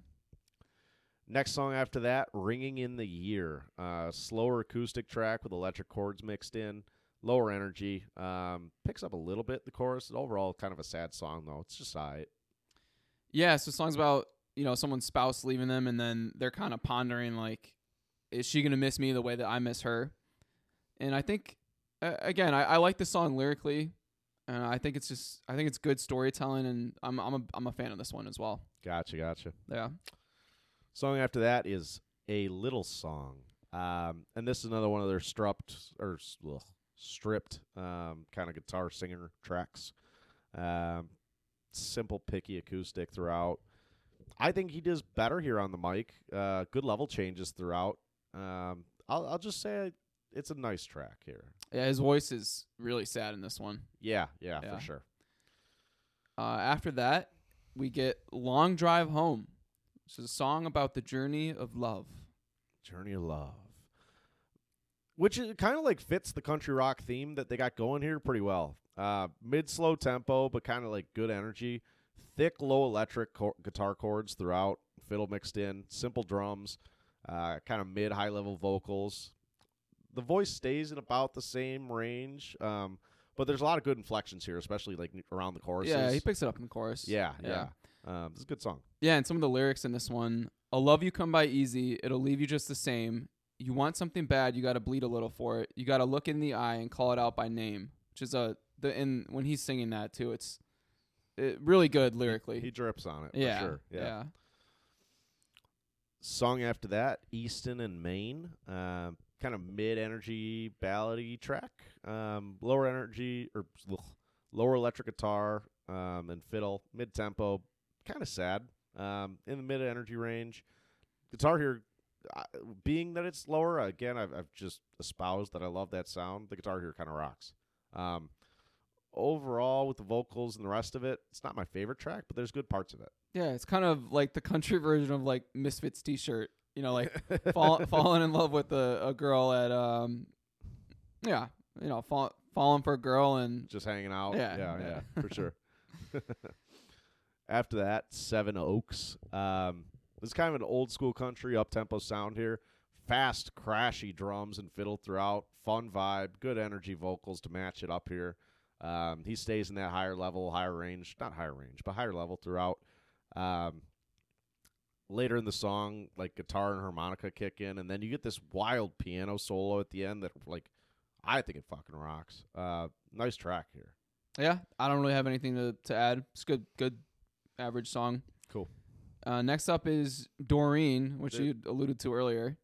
Next song after that, Ringing in the Year. Uh, slower acoustic track with electric chords mixed in, lower energy. Um, picks up a little bit the chorus. Overall, kind of a sad song, though. It's just all right. Yeah, so the song's about, you know, someone's spouse leaving them, and then they're kind of pondering, like, is she going to miss me the way that I miss her? And I think, uh, again, I, I like this song lyrically. And I think it's just, I think it's good storytelling. And I'm I'm a, I'm a fan of this one as well. Gotcha, gotcha. Yeah. Song after that is A Little Song. Um, and this is another one of their strupped, or ugh, stripped um, kind of guitar singer tracks. Um, simple, picky acoustic throughout. I think he does better here on the mic. Uh, good level changes throughout. Um, I'll, I'll just say it's a nice track here. Yeah, his voice is really sad in this one. Yeah, yeah, yeah. for sure. Uh, after that, we get Long Drive Home, which is a song about the journey of love. Journey of love. Which kind of like fits the country rock theme that they got going here pretty well. Uh, mid-slow tempo, but kind of like good energy. Thick, low electric cor- guitar chords throughout, fiddle mixed in, simple drums. Uh, kind of mid, high-level vocals. The voice stays in about the same range, um, but there's a lot of good inflections here, especially like around the choruses. Yeah, he picks it up in the chorus. Yeah, yeah. yeah. Um, it's a good song. Yeah, and some of the lyrics in this one. I'll love you, come by easy. It'll leave you just the same. You want something bad, you got to bleed a little for it. You got to look in the eye and call it out by name, which is a the and when he's singing that too, it's it, really good lyrically. He, he drips on it. Yeah, for sure. Yeah. yeah. Song after that, Easton and Maine, uh, kind of mid-energy ballady track, um, lower energy or ugh, lower electric guitar um, and fiddle, mid-tempo, kind of sad, um, in the mid-energy range. Guitar here, uh, being that it's lower, again, I've, I've just espoused that I love that sound. The guitar here kind of rocks. Um, overall, with the vocals and the rest of it, it's not my favorite track, but there's good parts of it. Yeah, it's kind of like the country version of like Misfits T-shirt, you know, like fall, falling in love with a, a girl at, um, yeah, you know, fall, falling for a girl and just hanging out. Yeah, yeah, yeah, yeah for sure. After that, Seven Oaks. Um, it's kind of an old school country up tempo sound here. Fast, crashy drums and fiddle throughout. Fun vibe, good energy vocals to match it up here. Um, he stays in that higher level, higher range, not higher range, but higher level throughout. Um, later in the song, like guitar and harmonica kick in, and then you get this wild piano solo at the end that, like, I think it fucking rocks. Uh, nice track here. Yeah, I don't really have anything to, to add. It's good, good, average song. Cool. Uh, next up is Doreen, which it, you alluded to earlier.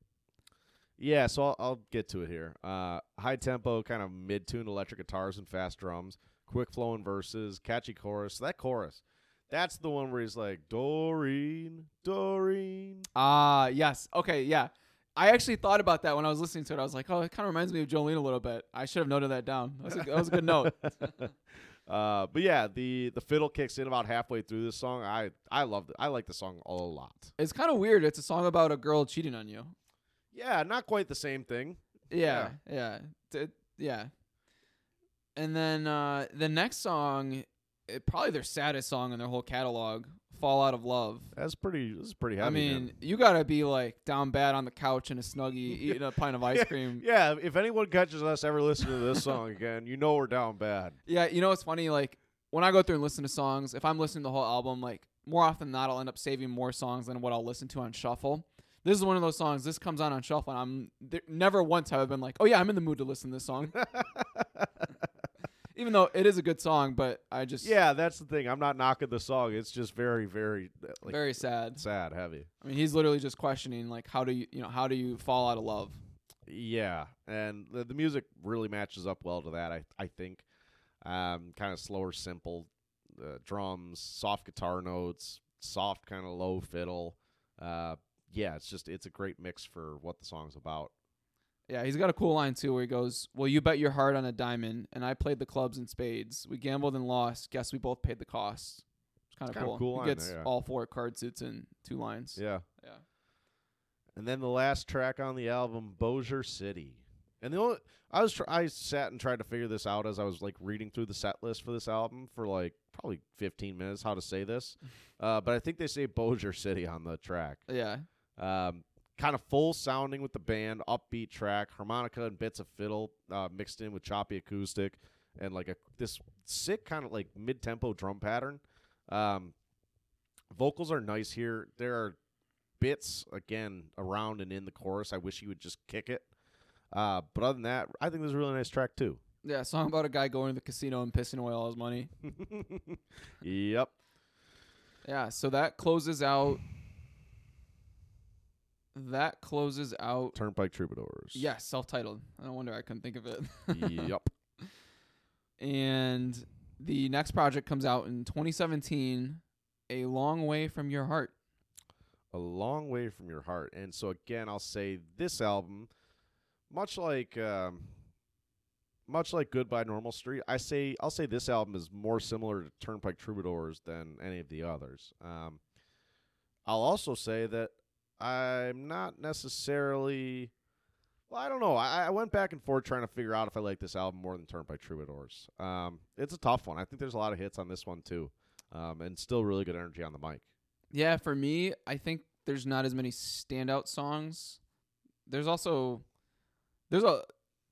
Yeah, so I'll, I'll get to it here. Uh, high tempo, kind of mid-tuned electric guitars and fast drums, quick flowing verses, catchy chorus. That chorus. That's the one where he's like, Doreen, Doreen. Ah, uh, yes. Okay, yeah. I actually thought about that when I was listening to it. I was like, oh, it kind of reminds me of Jolene a little bit. I should have noted that down. That was a, that was a good note. Uh, but yeah, the, the fiddle kicks in about halfway through this song. I, I love it. I like the song a lot. It's kind of weird. It's a song about a girl cheating on you. Yeah, not quite the same thing. Yeah, yeah, yeah. It, yeah. And then uh, the next song, it, probably their saddest song in their whole catalog, "Fall Out of Love." That's pretty. That's pretty heavy. I mean, man. You gotta be like down bad on the couch in a snuggie, eating a pint of ice cream. Yeah. If anyone catches us ever listening to this song again, you know we're down bad. Yeah. You know, it's funny. Like when I go through and listen to songs, if I'm listening to the whole album, like more often than not, I'll end up saving more songs than what I'll listen to on shuffle. This is one of those songs. This comes on on shuffle, and I'm there, never once have I been like, "Oh yeah, I'm in the mood to listen to this song." Even though it is a good song, but I just yeah, that's the thing. I'm not knocking the song. It's just very, very, like, very sad, sad, heavy. I mean, he's literally just questioning, like, how do you, you know, how do you fall out of love? Yeah, and the, the music really matches up well to that. I, I think, um, kind of slower, simple, uh, drums, soft guitar notes, soft kind of low fiddle. Uh, yeah, it's just it's a great mix for what the song's about. Yeah, he's got a cool line, too, where he goes, "Well, you bet your heart on a diamond, and I played the clubs and spades. We gambled and lost. Guess we both paid the cost." It's kind of cool. cool line he gets there, yeah. all four card suits in two lines. Yeah. Yeah. And then the last track on the album, Bossier City. And the only, I was tr- I sat and tried to figure this out as I was, like, reading through the set list for this album for, like, probably fifteen minutes, how to say this. uh, but I think they say Bossier City on the track. Yeah. Um. Kind of full sounding with the band, upbeat track, harmonica and bits of fiddle uh, mixed in with choppy acoustic, and like a this sick kind of like mid-tempo drum pattern. Um, vocals are nice here. There are bits again around and in the chorus. I wish he would just kick it. Uh, but other than that, I think this is a really nice track too. Yeah, a song about a guy going to the casino and pissing away all his money. Yep. Yeah. So that closes out. That closes out... Turnpike Troubadours. Yes, yeah, self-titled. No wonder I couldn't think of it. Yep. And the next project comes out in twenty seventeen, A Long Way From Your Heart. A Long Way From Your Heart. And so, again, I'll say this album, much like um, much like Goodbye Normal Street, I say, I'll say this album is more similar to Turnpike Troubadours than any of the others. Um, I'll also say that I'm not necessarily, well, I don't know. I, I went back and forth trying to figure out if I like this album more than Turnpike Troubadours. Um, it's a tough one. I think there's a lot of hits on this one, too, um, and still really good energy on the mic. Yeah, for me, I think there's not as many standout songs. There's also, there's a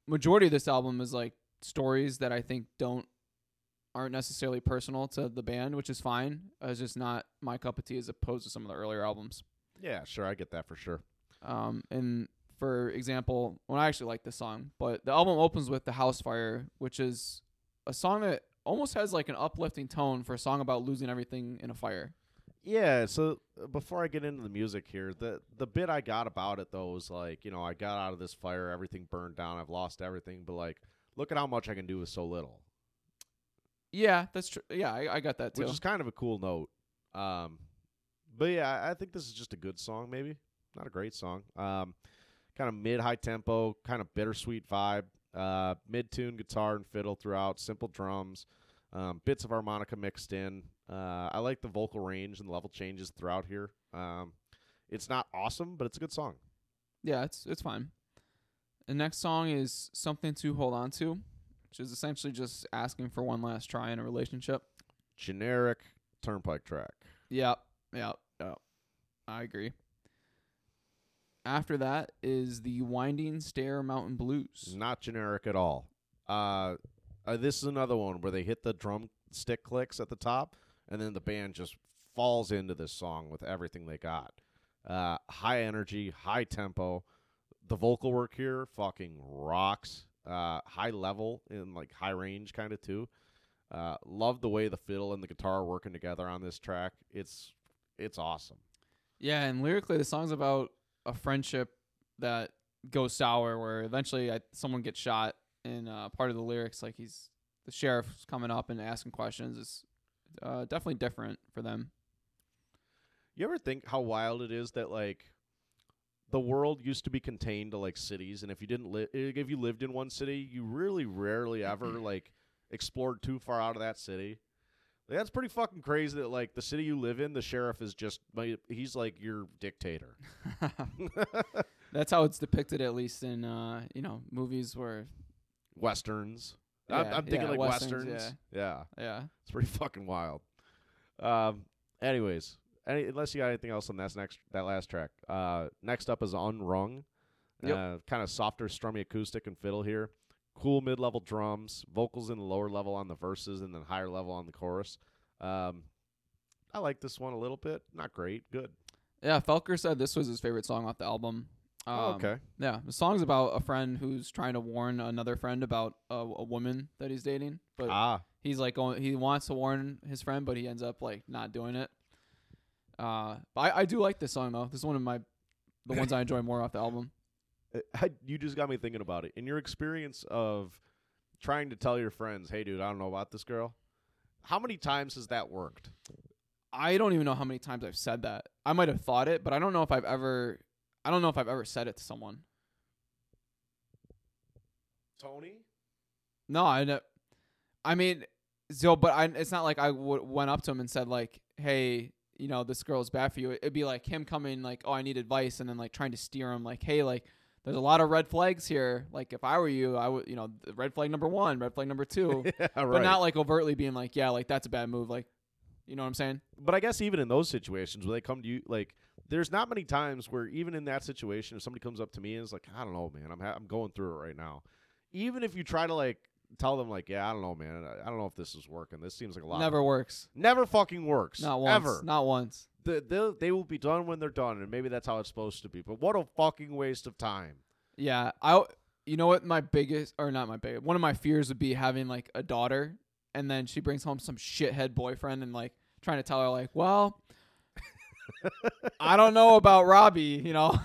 majority of this album is like stories that I think don't, aren't necessarily personal to the band, which is fine. It's just not my cup of tea as opposed to some of the earlier albums. Yeah, sure. I get that for sure. Um, and for example, well, I actually like this song, but the album opens with The House Fire, which is a song that almost has like an uplifting tone for a song about losing everything in a fire. Yeah. So before I get into the music here, the, the bit I got about it, though, was like, you know, I got out of this fire, everything burned down, I've lost everything, but like, look at how much I can do with so little. Yeah, that's true. Yeah, I, I got that, too. Which is kind of a cool note. Um But, yeah, I think this is just a good song, maybe. Not a great song. Um, kind of mid-high tempo, kind of bittersweet vibe. Uh, mid-tune guitar and fiddle throughout, simple drums, um, bits of harmonica mixed in. Uh, I like the vocal range and level changes throughout here. Um, it's not awesome, but it's a good song. Yeah, it's it's fine. The next song is Something to Hold On To, which is essentially just asking for one last try in a relationship. Generic Turnpike track. Yep, yep. Oh, I agree. After that is the Winding Stair Mountain Blues. Not generic at all. Uh, uh, this is another one where they hit the drum stick clicks at the top, and then the band just falls into this song with everything they got. Uh, high energy, high tempo. The vocal work here fucking rocks. Uh, high level and like high range kind of too. Uh, love the way the fiddle and the guitar are working together on this track. It's It's awesome. Yeah, and lyrically, the song's about a friendship that goes sour, where eventually I, someone gets shot, and uh, part of the lyrics, like he's the sheriff's coming up and asking questions, is uh, definitely different for them. You ever think how wild it is that like the world used to be contained to like cities, and if you didn't live, if you lived in one city, you really rarely ever like explored too far out of that city. That's pretty fucking crazy that, like, the city you live in, the sheriff is just, he's like your dictator. That's how it's depicted, at least in, uh, you know, movies where. Westerns. Yeah, I'm, I'm thinking yeah, like Westerns. Westerns. Yeah. yeah. Yeah. It's pretty fucking wild. Um. Anyways, any, unless you got anything else on that next that last track. Uh. Next up is Unrung. Yep. Uh, kind of softer, strummy acoustic and fiddle here. Cool mid-level drums, vocals in the lower level on the verses, and then higher level on the chorus. Um, I like this one a little bit. Not great. Good. Yeah, Felker said this was his favorite song off the album. Um, oh, okay. Yeah, the song's about a friend who's trying to warn another friend about a, a woman that he's dating. But ah. he's like going, he wants to warn his friend, but he ends up like not doing it. Uh, I, I do like this song, though. This is one of my the ones I enjoy more off the album. I, you just got me thinking about it. In your experience of trying to tell your friends, hey, dude, I don't know about this girl, how many times has that worked? I don't even know how many times I've said that. I might have thought it, but I don't know if I've ever I don't know if I've ever said it to someone. Tony? No, I don't. I mean, so, but I, it's not like I w- went up to him and said, like, hey, you know, this girl's bad for you. It'd be like him coming, like, oh, I need advice, and then, like, trying to steer him, like, hey, like, there's a lot of red flags here. Like, if I were you, I would, you know, red flag number one, red flag number two. Yeah, right. But not, like, overtly being like, yeah, like, that's a bad move. Like, you know what I'm saying? But I guess even in those situations where they come to you, like, there's not many times where even in that situation, if somebody comes up to me and is like, I don't know, man, I'm ha- I'm going through it right now. Even if you try to, like, tell them, like, yeah, I don't know, man, I don't know if this is working. This seems like a lot. Never works. Never fucking works. Not once. Ever. Not once. They they will be done when they're done, and maybe that's how it's supposed to be. But what a fucking waste of time! Yeah, I. You know what? My biggest, or not my biggest, one of my fears would be having like a daughter, and then she brings home some shithead boyfriend, and like trying to tell her like, well, I don't know about Robbie, you know,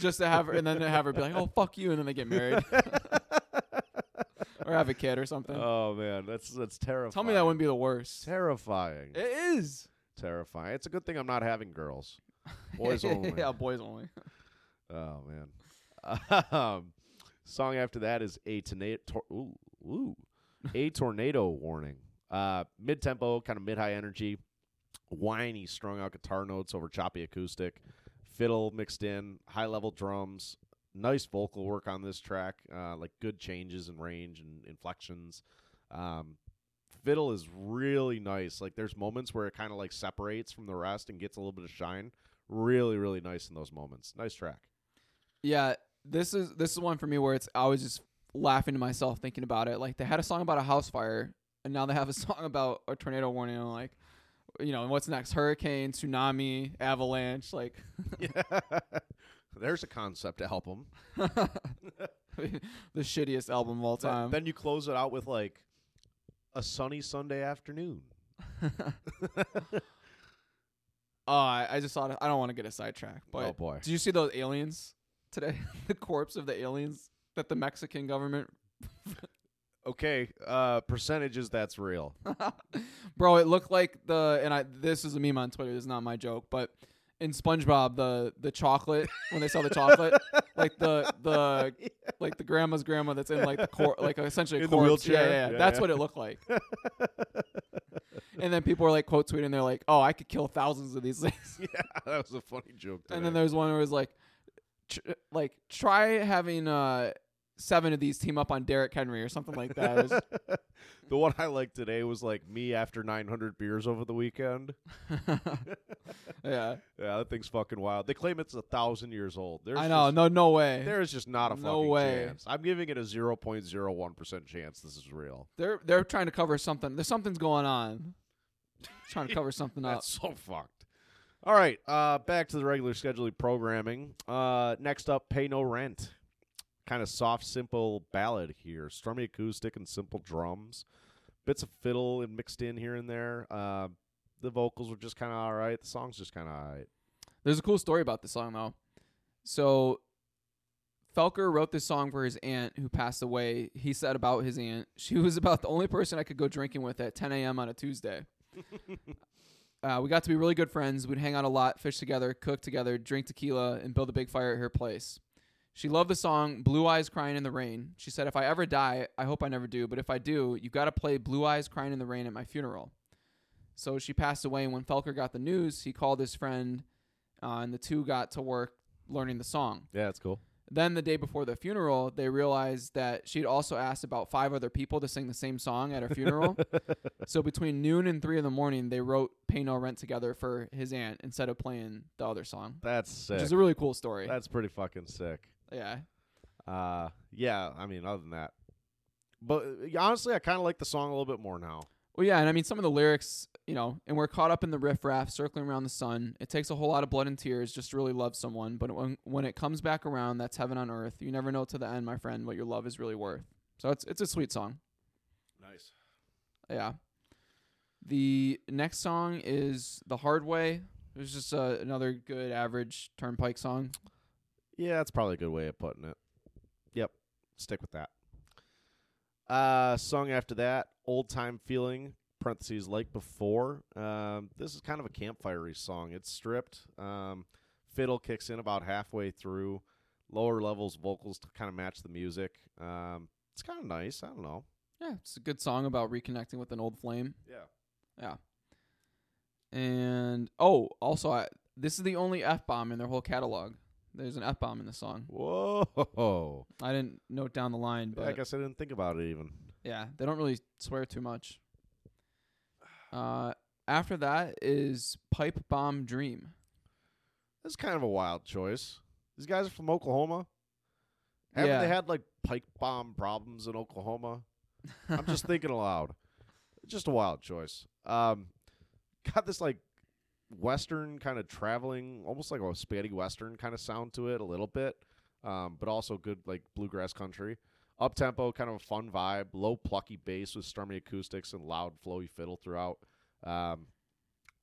just to have her, and then to have her be like, oh fuck you, and then they get married. Or have a kid or something. Oh, man. That's that's terrifying. Tell me that wouldn't be the worst. Terrifying. It is. Terrifying. It's a good thing I'm not having girls. Boys only. Yeah, boys only. Oh, man. Um, song after that is A, tona- tor- ooh, ooh. A Tornado Warning. Uh, mid-tempo, kind of mid-high energy. Whiny, strung out guitar notes over choppy acoustic. Fiddle mixed in. High-level drums. Nice vocal work on this track, uh, like good changes in range and inflections. Um, fiddle is really nice. Like there's moments where it kind of like separates from the rest and gets a little bit of shine. Really, really nice in those moments. Nice track. Yeah, this is this is one for me where it's I was just laughing to myself thinking about it. Like they had a song about a house fire, and now they have a song about a tornado warning. And like, you know, what's next? Hurricane, tsunami, avalanche. Like, yeah. There's a concept album. The shittiest album of all time. Then, then you close it out with, like, a sunny Sunday afternoon. Oh, I, I just thought, I don't want to get a sidetrack. But oh, boy. Did you see those aliens today? The corpse of the aliens that the Mexican government... Okay, uh, percentages, that's real. Bro, it looked like the... And I this is a meme on Twitter. This is not my joke, but... In SpongeBob, the the chocolate when they sell the chocolate, like the the yeah. like the grandma's grandma that's in like the cor- like essentially a in corpse. The wheelchair. Yeah, yeah, yeah. yeah that's yeah. what it looked like. And then people were like quote tweeting, they're like, "Oh, I could kill thousands of these things." Yeah, that was a funny joke. Today. And then there's one where it was like, tr- like try having uh, seven of these team up on Derrick Henry or something like that. Was, the one I liked today was like me after nine hundred beers over the weekend. Yeah. Yeah, that thing's fucking wild. They claim it's a thousand years old. There's I know. Just, no, no way. There is just not a no fucking way. Chance. I'm giving it a zero point zero one percent chance this is real. They're they're trying to cover something. There's something's going on. Trying to cover something up. That's so fucked. All right. Uh, back to the regular scheduled programming. Uh, next up, Pay No Rent. Kind of soft, simple ballad here. Strummy acoustic and simple drums. Bits of fiddle and mixed in here and there. Uh, the vocals were just kind of all right. The song's just kind of all right. There's a cool story about this song, though. So Felker wrote this song for his aunt who passed away. He said about his aunt, she was about the only person I could go drinking with at ten a.m. on a Tuesday. uh, we got to be really good friends. We'd hang out a lot, fish together, cook together, drink tequila, and build a big fire at her place. She loved the song Blue Eyes Crying in the Rain. She said, if I ever die, I hope I never do, but if I do, you've got to play Blue Eyes Crying in the Rain at my funeral. So she passed away, and when Felker got the news, he called his friend, uh, and the two got to work learning the song. Yeah, that's cool. Then the day before the funeral, they realized that she'd also asked about five other people to sing the same song at her funeral. So between noon and three in the morning, they wrote Pay No Rent together for his aunt instead of playing the other song. That's sick. Which is a really cool story. That's pretty fucking sick. Yeah. Uh, yeah, I mean, other than that. But uh, honestly, I kind of like the song a little bit more now. Well, yeah, and I mean, some of the lyrics, you know, and we're caught up in the riffraff circling around the sun. It takes a whole lot of blood and tears just to really love someone. But when, when it comes back around, that's heaven on earth. You never know to the end, my friend, what your love is really worth. So it's it's a sweet song. Nice. Yeah. The next song is The Hard Way. It was just uh, another good average Turnpike song. Yeah, that's probably a good way of putting it. Yep. Stick with that. Uh, song after that, Old Time Feeling, parentheses, Like Before. Um, this is kind of a campfire-y song. It's stripped. Um, fiddle kicks in about halfway through. Lower levels, vocals to kind of match the music. Um, it's kind of nice. I don't know. Yeah, it's a good song about reconnecting with an old flame. Yeah. Yeah. And, oh, also, I, this is the only F-bomb in their whole catalog. There's an F-bomb in the song. Whoa. I didn't note down the line, but... I guess I didn't think about it even. Yeah, they don't really swear too much. Uh, after that is Pipe Bomb Dream. That's kind of a wild choice. These guys are from Oklahoma. Haven't yeah. they had, like, pipe bomb problems in Oklahoma? I'm just thinking aloud. Just a wild choice. Um, got this, like... Western kind of traveling, almost like a spaghetti Western kind of sound to it a little bit, um, but also good like bluegrass country. Up-tempo, kind of a fun vibe, low plucky bass with stormy acoustics and loud flowy fiddle throughout. Um,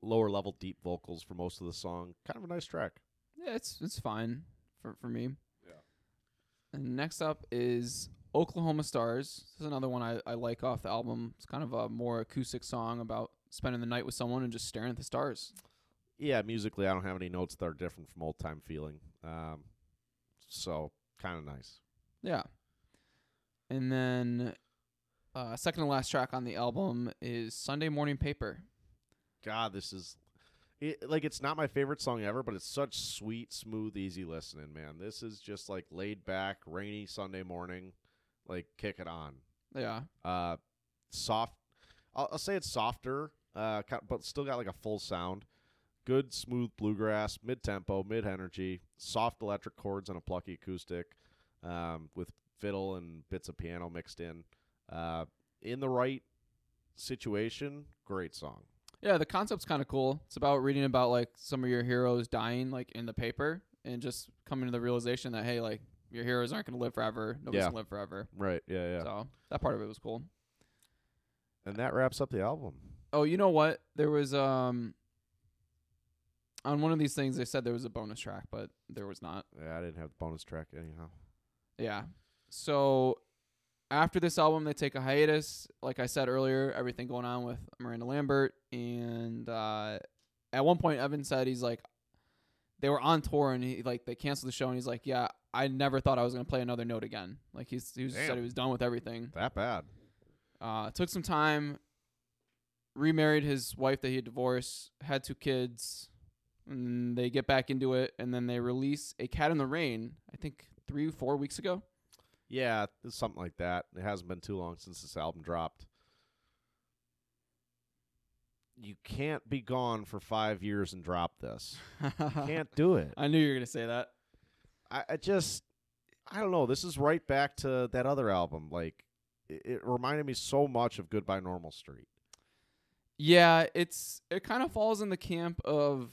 lower level deep vocals for most of the song. Kind of a nice track. Yeah, it's it's fine for, for me. Yeah. And next up is Oklahoma Stars. This is another one I, I like off the album. It's kind of a more acoustic song about spending the night with someone and just staring at the stars. Yeah, musically, I don't have any notes that are different from Old Time Feeling. Um, so, kind of nice. Yeah. And then, uh, second to last track on the album is Sunday Morning Paper. God, this is... It, like, it's not my favorite song ever, but it's such sweet, smooth, easy listening, man. This is just, like, laid back, rainy Sunday morning. Like, kick it on. Yeah. Uh, soft. I'll, I'll say it's softer, uh, but still got, like, a full sound. Good, smooth bluegrass, mid-tempo, mid-energy, soft electric chords and a plucky acoustic um, with fiddle and bits of piano mixed in. Uh, in the right situation, great song. Yeah, the concept's kind of cool. It's about reading about, like, some of your heroes dying, like, in the paper and just coming to the realization that, hey, like, your heroes aren't going to live forever. Nobody's yeah. going to live forever. Right, yeah, yeah. So that part of it was cool. And that wraps up the album. Oh, you know what? There was... um. On one of these things, they said there was a bonus track, but there was not. Yeah, I didn't have the bonus track anyhow. Yeah. So after this album, they take a hiatus. Like I said earlier, everything going on with Miranda Lambert. And uh, at one point, Evan said he's like, they were on tour, and he like they canceled the show, and he's like, yeah, I never thought I was going to play another note again. Like he's, he was said he was done with everything. That bad. Uh, took some time, remarried his wife that he had divorced, had two kids. And they get back into it, and then they release A Cat in the Rain, I think three, four weeks ago. Yeah, something like that. It hasn't been too long since this album dropped. You can't be gone for five years and drop this. You can't do it. I knew you were going to say that. I, I just, I don't know. This is right back to that other album. Like, it, it reminded me so much of Goodbye Normal Street. Yeah, it's it kind of falls in the camp of...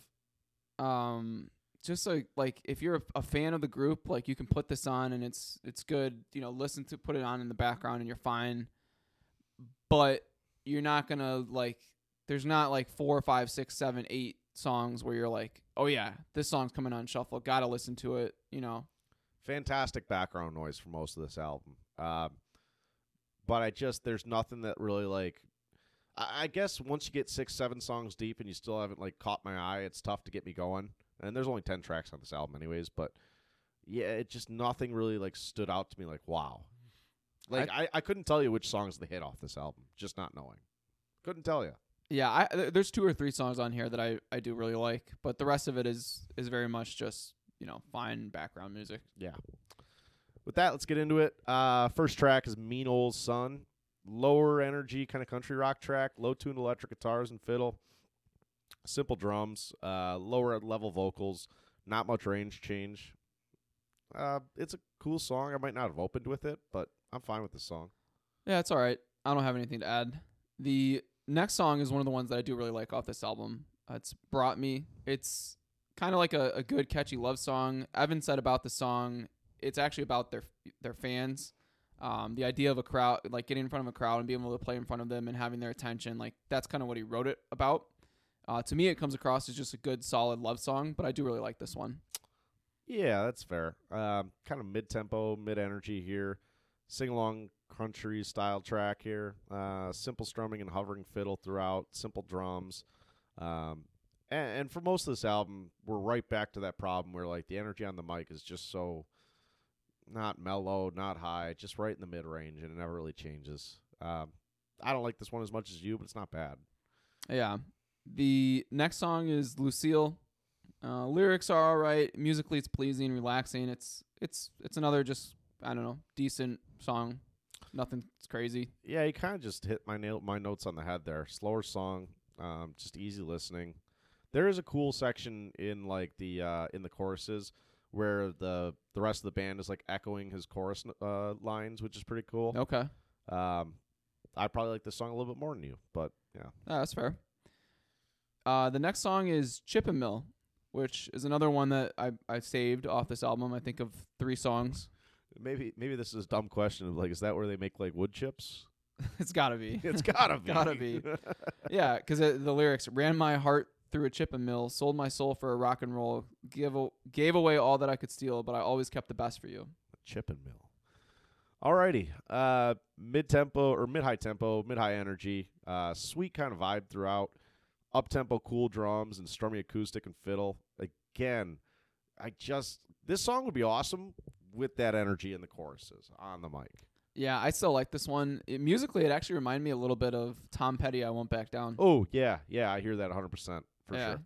Um, just like, like if you're a, a fan of the group, like you can put this on and it's, it's good, you know, listen to, put it on in the background and you're fine, but you're not going to like, there's not like four, five, six, seven, eight songs where you're like, oh yeah, this song's coming on shuffle. Got to listen to it. You know, fantastic background noise for most of this album. Um, but I just, there's nothing that really like, I guess once you get six, seven songs deep and you still haven't like caught my eye, it's tough to get me going. And there's only ten tracks on this album anyways, but yeah, it just nothing really like stood out to me like, wow. Like I, I, I couldn't tell you which songs they hit off this album, just not knowing. Couldn't tell you. Yeah, I, there's two or three songs on here that I, I do really like, but the rest of it is is very much just, you know, fine background music. Yeah. With that, let's get into it. Uh, first track is Mean Old Son. Lower energy kind of country rock track, low-tuned electric guitars and fiddle, simple drums, uh, lower-level vocals, not much range change. Uh, it's a cool song. I might not have opened with it, but I'm fine with the song. Yeah, it's all right. I don't have anything to add. The next song is one of the ones that I do really like off this album. Uh, it's Brought Me. It's kind of like a, a good, catchy love song. Evan said about the song, it's actually about their their fans. Um, the idea of a crowd, like getting in front of a crowd and being able to play in front of them and having their attention, like that's kind of what he wrote it about. Uh, to me, it comes across as just a good, solid love song, but I do really like this one. Yeah, that's fair. Um, kind of mid-tempo, mid-energy here. Sing-along country-style track here. Uh, simple strumming and hovering fiddle throughout, simple drums. Um, and, and for most of this album, we're right back to that problem where like the energy on the mic is just so... not mellow, not high, just right in the mid-range, and it never really changes. Um, I don't like this one as much as you, but it's not bad. Yeah. The next song is Lucille. Uh, lyrics are all right. Musically, it's pleasing, relaxing. It's it's it's another just, I don't know, decent song. Nothing crazy. Yeah, you kind of just hit my nail, my notes on the head there. Slower song, um, just easy listening. There is a cool section in like the uh, in the choruses where the the rest of the band is like echoing his chorus uh, lines, which is pretty cool. Okay. Um, I probably like this song a little bit more than you, but yeah. Oh, that's fair. Uh, the next song is Chip and Mill, which is another one that I I saved off this album. I think of three songs. Maybe maybe this is a dumb question of like, is that where they make like wood chips? It's gotta be. It's gotta be. Gotta be. Yeah, because the lyrics ran my heart through a chip and mill, sold my soul for a rock and roll, give a, gave away all that I could steal, but I always kept the best for you. Chip and mill. Alrighty. Uh, mid-tempo or mid-high tempo, mid-high energy, uh, sweet kind of vibe throughout, up-tempo, cool drums and strummy acoustic and fiddle. Again, I just, this song would be awesome with that energy in the choruses on the mic. Yeah, I still like this one. It, musically, it actually reminded me a little bit of Tom Petty, I Won't Back Down. Oh, yeah. Yeah, I hear that one hundred percent. For yeah. sure.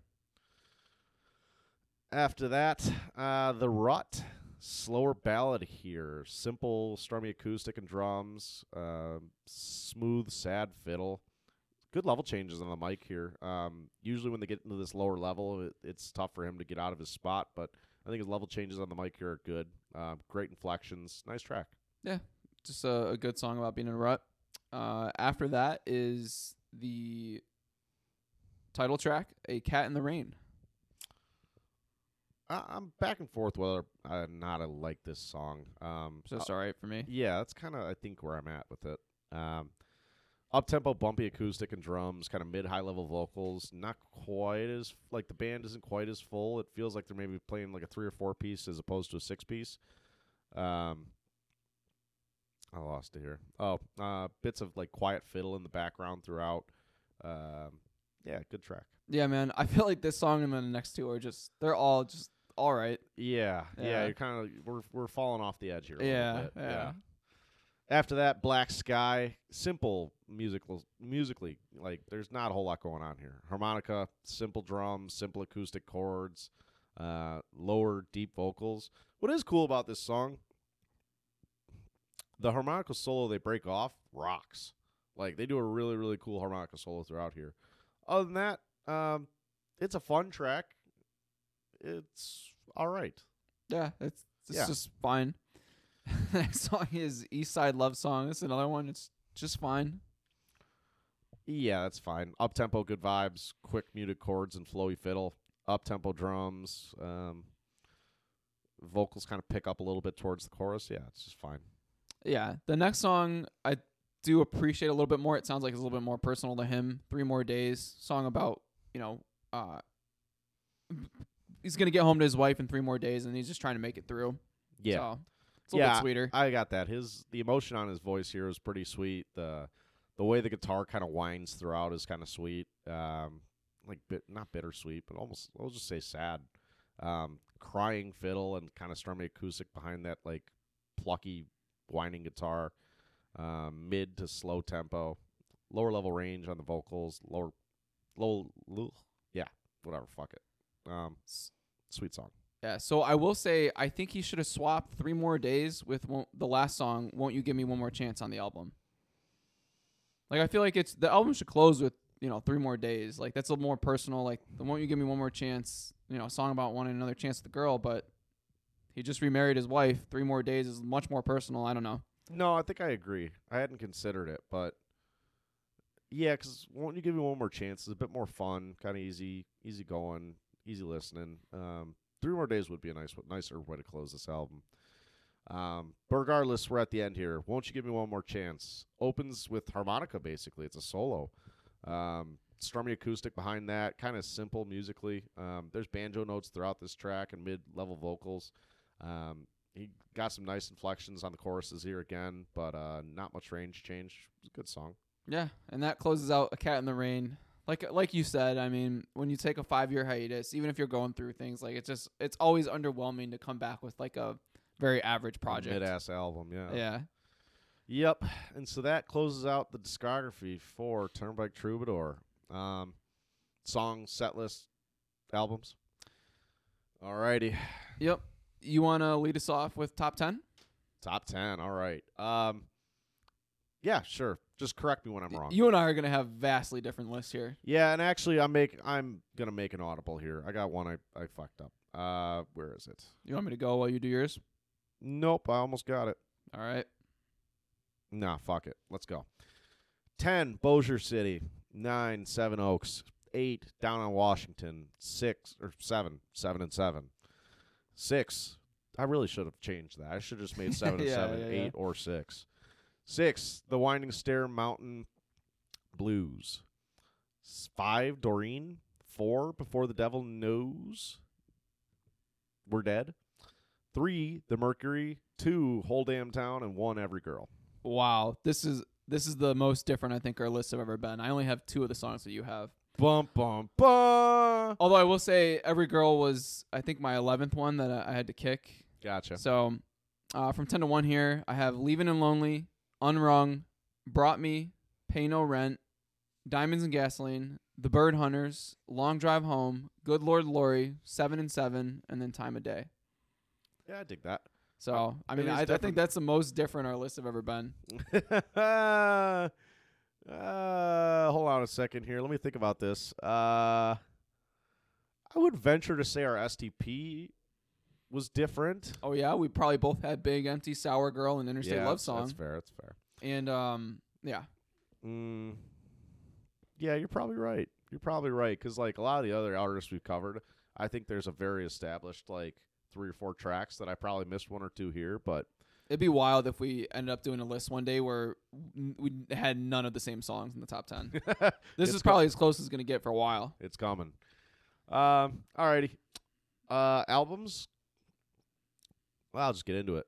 After that, uh, The Rut, slower ballad here. Simple, strummy acoustic and drums. Uh, smooth, sad fiddle. Good level changes on the mic here. Um, usually when they get into this lower level, it, it's tough for him to get out of his spot, but I think his level changes on the mic here are good. Uh, great inflections. Nice track. Yeah, just a, a good song about being in a rut. Uh, after that is the... title track, A Cat in the Rain. I, I'm back and forth whether or not I like this song. Um, so that's all right for me. Yeah, that's kind of, I think, where I'm at with it. Um, up-tempo, bumpy acoustic and drums, kind of mid-high level vocals. Not quite as, like the band isn't quite as full. It feels like they're maybe playing like a three or four piece as opposed to a six piece. Um, I lost it here. Oh, uh, bits of like quiet fiddle in the background throughout. Um, Yeah, good track. Yeah, man. I feel like this song and then the next two are just, they're all just all right. Yeah. Yeah. yeah you're kind of, we're, we're falling off the edge here. A yeah, little bit. yeah. Yeah. After that, Black Sky, simple musical, musically, like there's not a whole lot going on here. Harmonica, simple drums, simple acoustic chords, uh, lower deep vocals. What is cool about this song, the harmonica solo they break off rocks. Like they do a really, really cool harmonica solo throughout here. Other than that, um, it's a fun track. It's all right. Yeah, it's, it's yeah. just fine. Next song is East Side Love Song. It's another one. It's just fine. Yeah, that's fine. Up-tempo, good vibes, quick muted chords and flowy fiddle. Up-tempo drums. Um, vocals kind of pick up a little bit towards the chorus. Yeah, it's just fine. Yeah, the next song... I. do appreciate a little bit more. It sounds like it's a little bit more personal to him. Three More Days, song about, you know, uh, he's going to get home to his wife in three more days, and he's just trying to make it through. Yeah. So it's a little yeah, bit sweeter. I got that. His The emotion on his voice here is pretty sweet. The the way the guitar kind of winds throughout is kind of sweet. Um, like bit, not bittersweet, but almost, I'll just say sad. Um, crying fiddle and kind of stormy acoustic behind that like plucky whining guitar, uh, mid to slow tempo, lower level range on the vocals, lower, low, low yeah, whatever, fuck it. Um, s- sweet song. Yeah, so I will say I think he should have swapped Three More Days with won- the last song, Won't You Give Me One More Chance, on the album. Like, I feel like it's the album should close with, you know, Three More Days. Like, that's a little more personal. Like, the Won't You Give Me One More Chance, you know, a song about wanting another chance with the girl, but he just remarried his wife. Three More Days is much more personal. I don't know. No, I think I agree. I hadn't considered it, but yeah, because Won't You Give Me One More Chance is a bit more fun, kind of easy, easy going, easy listening. Um, Three More Days would be a nice, nicer way to close this album. Um, but regardless, we're at the end here. Won't You Give Me One More Chance opens with harmonica, basically. It's a solo. Um, Stormy acoustic behind that, kind of simple musically. Um, there's banjo notes throughout this track and mid-level vocals. Um, he got some nice inflections on the choruses here again, but uh, not much range change. It was a good song. Yeah, and that closes out A Cat in the Rain. Like like you said, I mean, when you take a five-year hiatus, even if you're going through things, like it's just it's always underwhelming to come back with like a very average project. Mid-ass album, yeah. Yeah. Yep, and so that closes out the discography for Turnpike Troubadour. Um, song, set list, albums. All righty. Yep. You want to lead us off with top ten? Top ten, all right. Um, yeah, sure. Just correct me when I'm wrong. You and I are going to have vastly different lists here. Yeah, and actually, I'm make I'm going to make an audible here. I got one I, I fucked up. Uh, where is it? You want me to go while you do yours? Nope, I almost got it. All right. Nah, fuck it. Let's go. ten, Bossier City. nine, Seven Oaks. eight, Down on Washington. six, or seven, seven and seven. six, I really should have changed that. I should have just made seven and yeah, seven, yeah, eight, yeah. or six. six, The Winding Stair Mountain Blues. five, Doreen. four, Before the Devil Knows We're Dead. three, The Mercury. two, Whole Damn Town. And one, Every Girl. Wow, this is this is the most different I think our lists have ever been. I only have two of the songs that you have. Bum, bum, bum. Although I will say Every Girl was, I think, my eleventh one that I had to kick. Gotcha. So... Uh, from ten to one here, I have Leaving and Lonely, Unrung, Brought Me, Pay No Rent, Diamonds and Gasoline, The Bird Hunters, Long Drive Home, Good Lord Lorry, Seven and Seven, and then Time of Day. Yeah, I dig that. So, uh, I mean, I, I think that's the most different our lists have ever been. uh, hold on a second here. Let me think about this. Uh, I would venture to say our S T P... was different. Oh, yeah. We probably both had Big Empty, Sour Girl, and Interstate yeah, Love Song. That's fair. That's fair. And, um, yeah. Mm, yeah, you're probably right. You're probably right. Because, like, a lot of the other artists we've covered, I think there's a very established, like, three or four tracks that I probably missed one or two here. But it'd be wild if we ended up doing a list one day where we had none of the same songs in the top ten. This is probably com- as close as it's going to get for a while. It's coming. Um, all righty. Uh, albums. Well, I'll just get into it.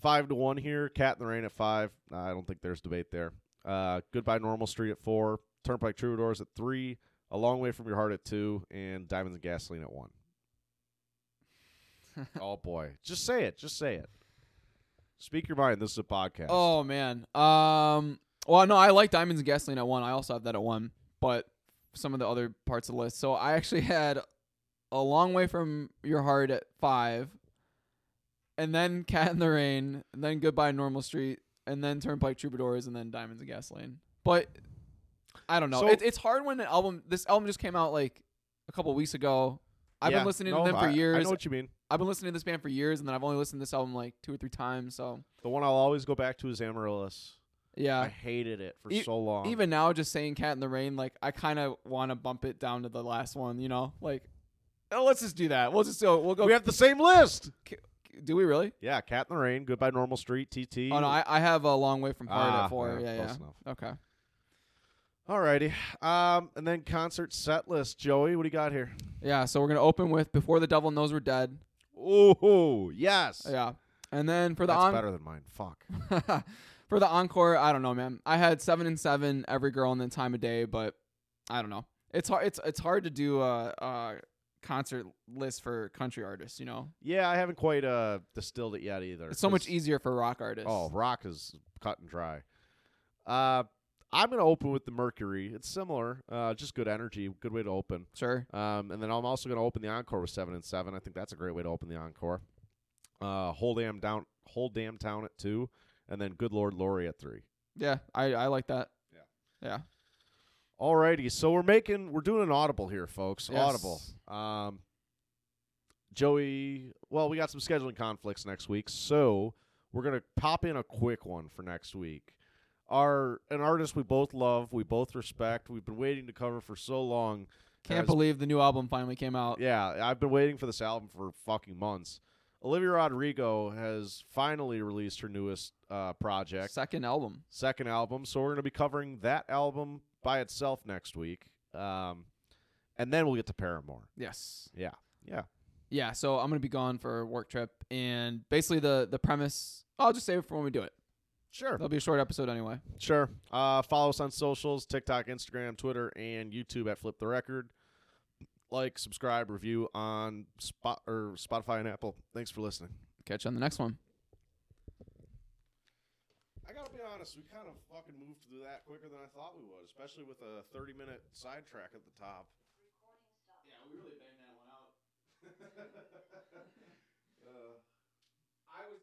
Five to one here. Cat in the Rain at five. Uh, I don't think there's debate there. Uh, Goodbye Normal Street at four. Turnpike Troubadours at three. A Long Way From Your Heart at two. And Diamonds and Gasoline at one. Oh, boy. Just say it. Just say it. Speak your mind. This is a podcast. Oh, man. Um. Well, no, I like Diamonds and Gasoline at one. I also have that at one. But some of the other parts of the list. So I actually had A Long Way From Your Heart at five. And then Cat in the Rain, and then Goodbye Normal Street, and then Turnpike Troubadours, and then Diamonds and Gasoline. But I don't know. So it, it's hard when an album, this album just came out like a couple weeks ago. I've yeah, been listening no, to them for I, years. I know what you mean. I've been listening to this band for years, and then I've only listened to this album like two or three times. So the one I'll always go back to is Amaryllis. Yeah. I hated it for e- so long. Even now, just saying Cat in the Rain, like I kind of want to bump it down to the last one, you know? Like, oh, let's just do that. We'll just go. We'll go. We have the same list. K- Do we really? Yeah, Cat in the Rain, Goodbye Normal Street, T T. Oh, no, I, I have A Long Way From Heart ah, at four. Yeah, yeah. Close yeah. enough. Okay. All righty. Um, and then concert set list. Joey, what do you got here? Yeah, so we're going to open with Before the Devil Knows We're Dead. Ooh, yes. Yeah. And then for the encore. That's on- better than mine. Fuck. For the encore, I don't know, man. I had seven and seven, Every Girl, and then Time of Day, but I don't know. It's hard, it's, it's hard to do a... Uh, uh, concert list for country artists, you know? Yeah, I haven't quite uh, distilled it yet either. It's so much easier for rock artists. Oh, rock is cut and dry. Uh, I'm going to open with the Mercury. It's similar. Uh, just good energy. Good way to open. Sure. Um, and then I'm also going to open the encore with seven and seven. I think that's a great way to open the encore. Uh, whole damn down, whole damn town at two, and then Good Lord Laurie at three. Yeah, I, I like that. Yeah. Yeah. Alrighty, so we're making we're doing an audible here, folks. Yes. Audible. Um, Joey, well, we got some scheduling conflicts next week, so we're gonna pop in a quick one for next week. Our an artist we both love, we both respect, we've been waiting to cover for so long. Can't as, believe the new album finally came out. Yeah, I've been waiting for this album for fucking months. Olivia Rodrigo has finally released her newest uh, project. Second album. Second album. So we're going to be covering that album by itself next week. Um, and then we'll get to Paramore. Yes. Yeah. Yeah. Yeah. So I'm going to be gone for a work trip. And basically the, the premise, I'll just save it for when we do it. Sure. That'll be a short episode anyway. Sure. Uh, follow us on socials, TikTok, Instagram, Twitter, and YouTube at Flip the Record. Like, subscribe, review on Spot or Spotify and Apple. Thanks for listening. Catch you on the next one. I gotta be honest, we kind of fucking moved through that quicker than I thought we would, especially with a thirty-minute sidetrack at the top. Yeah, we really banged that one out.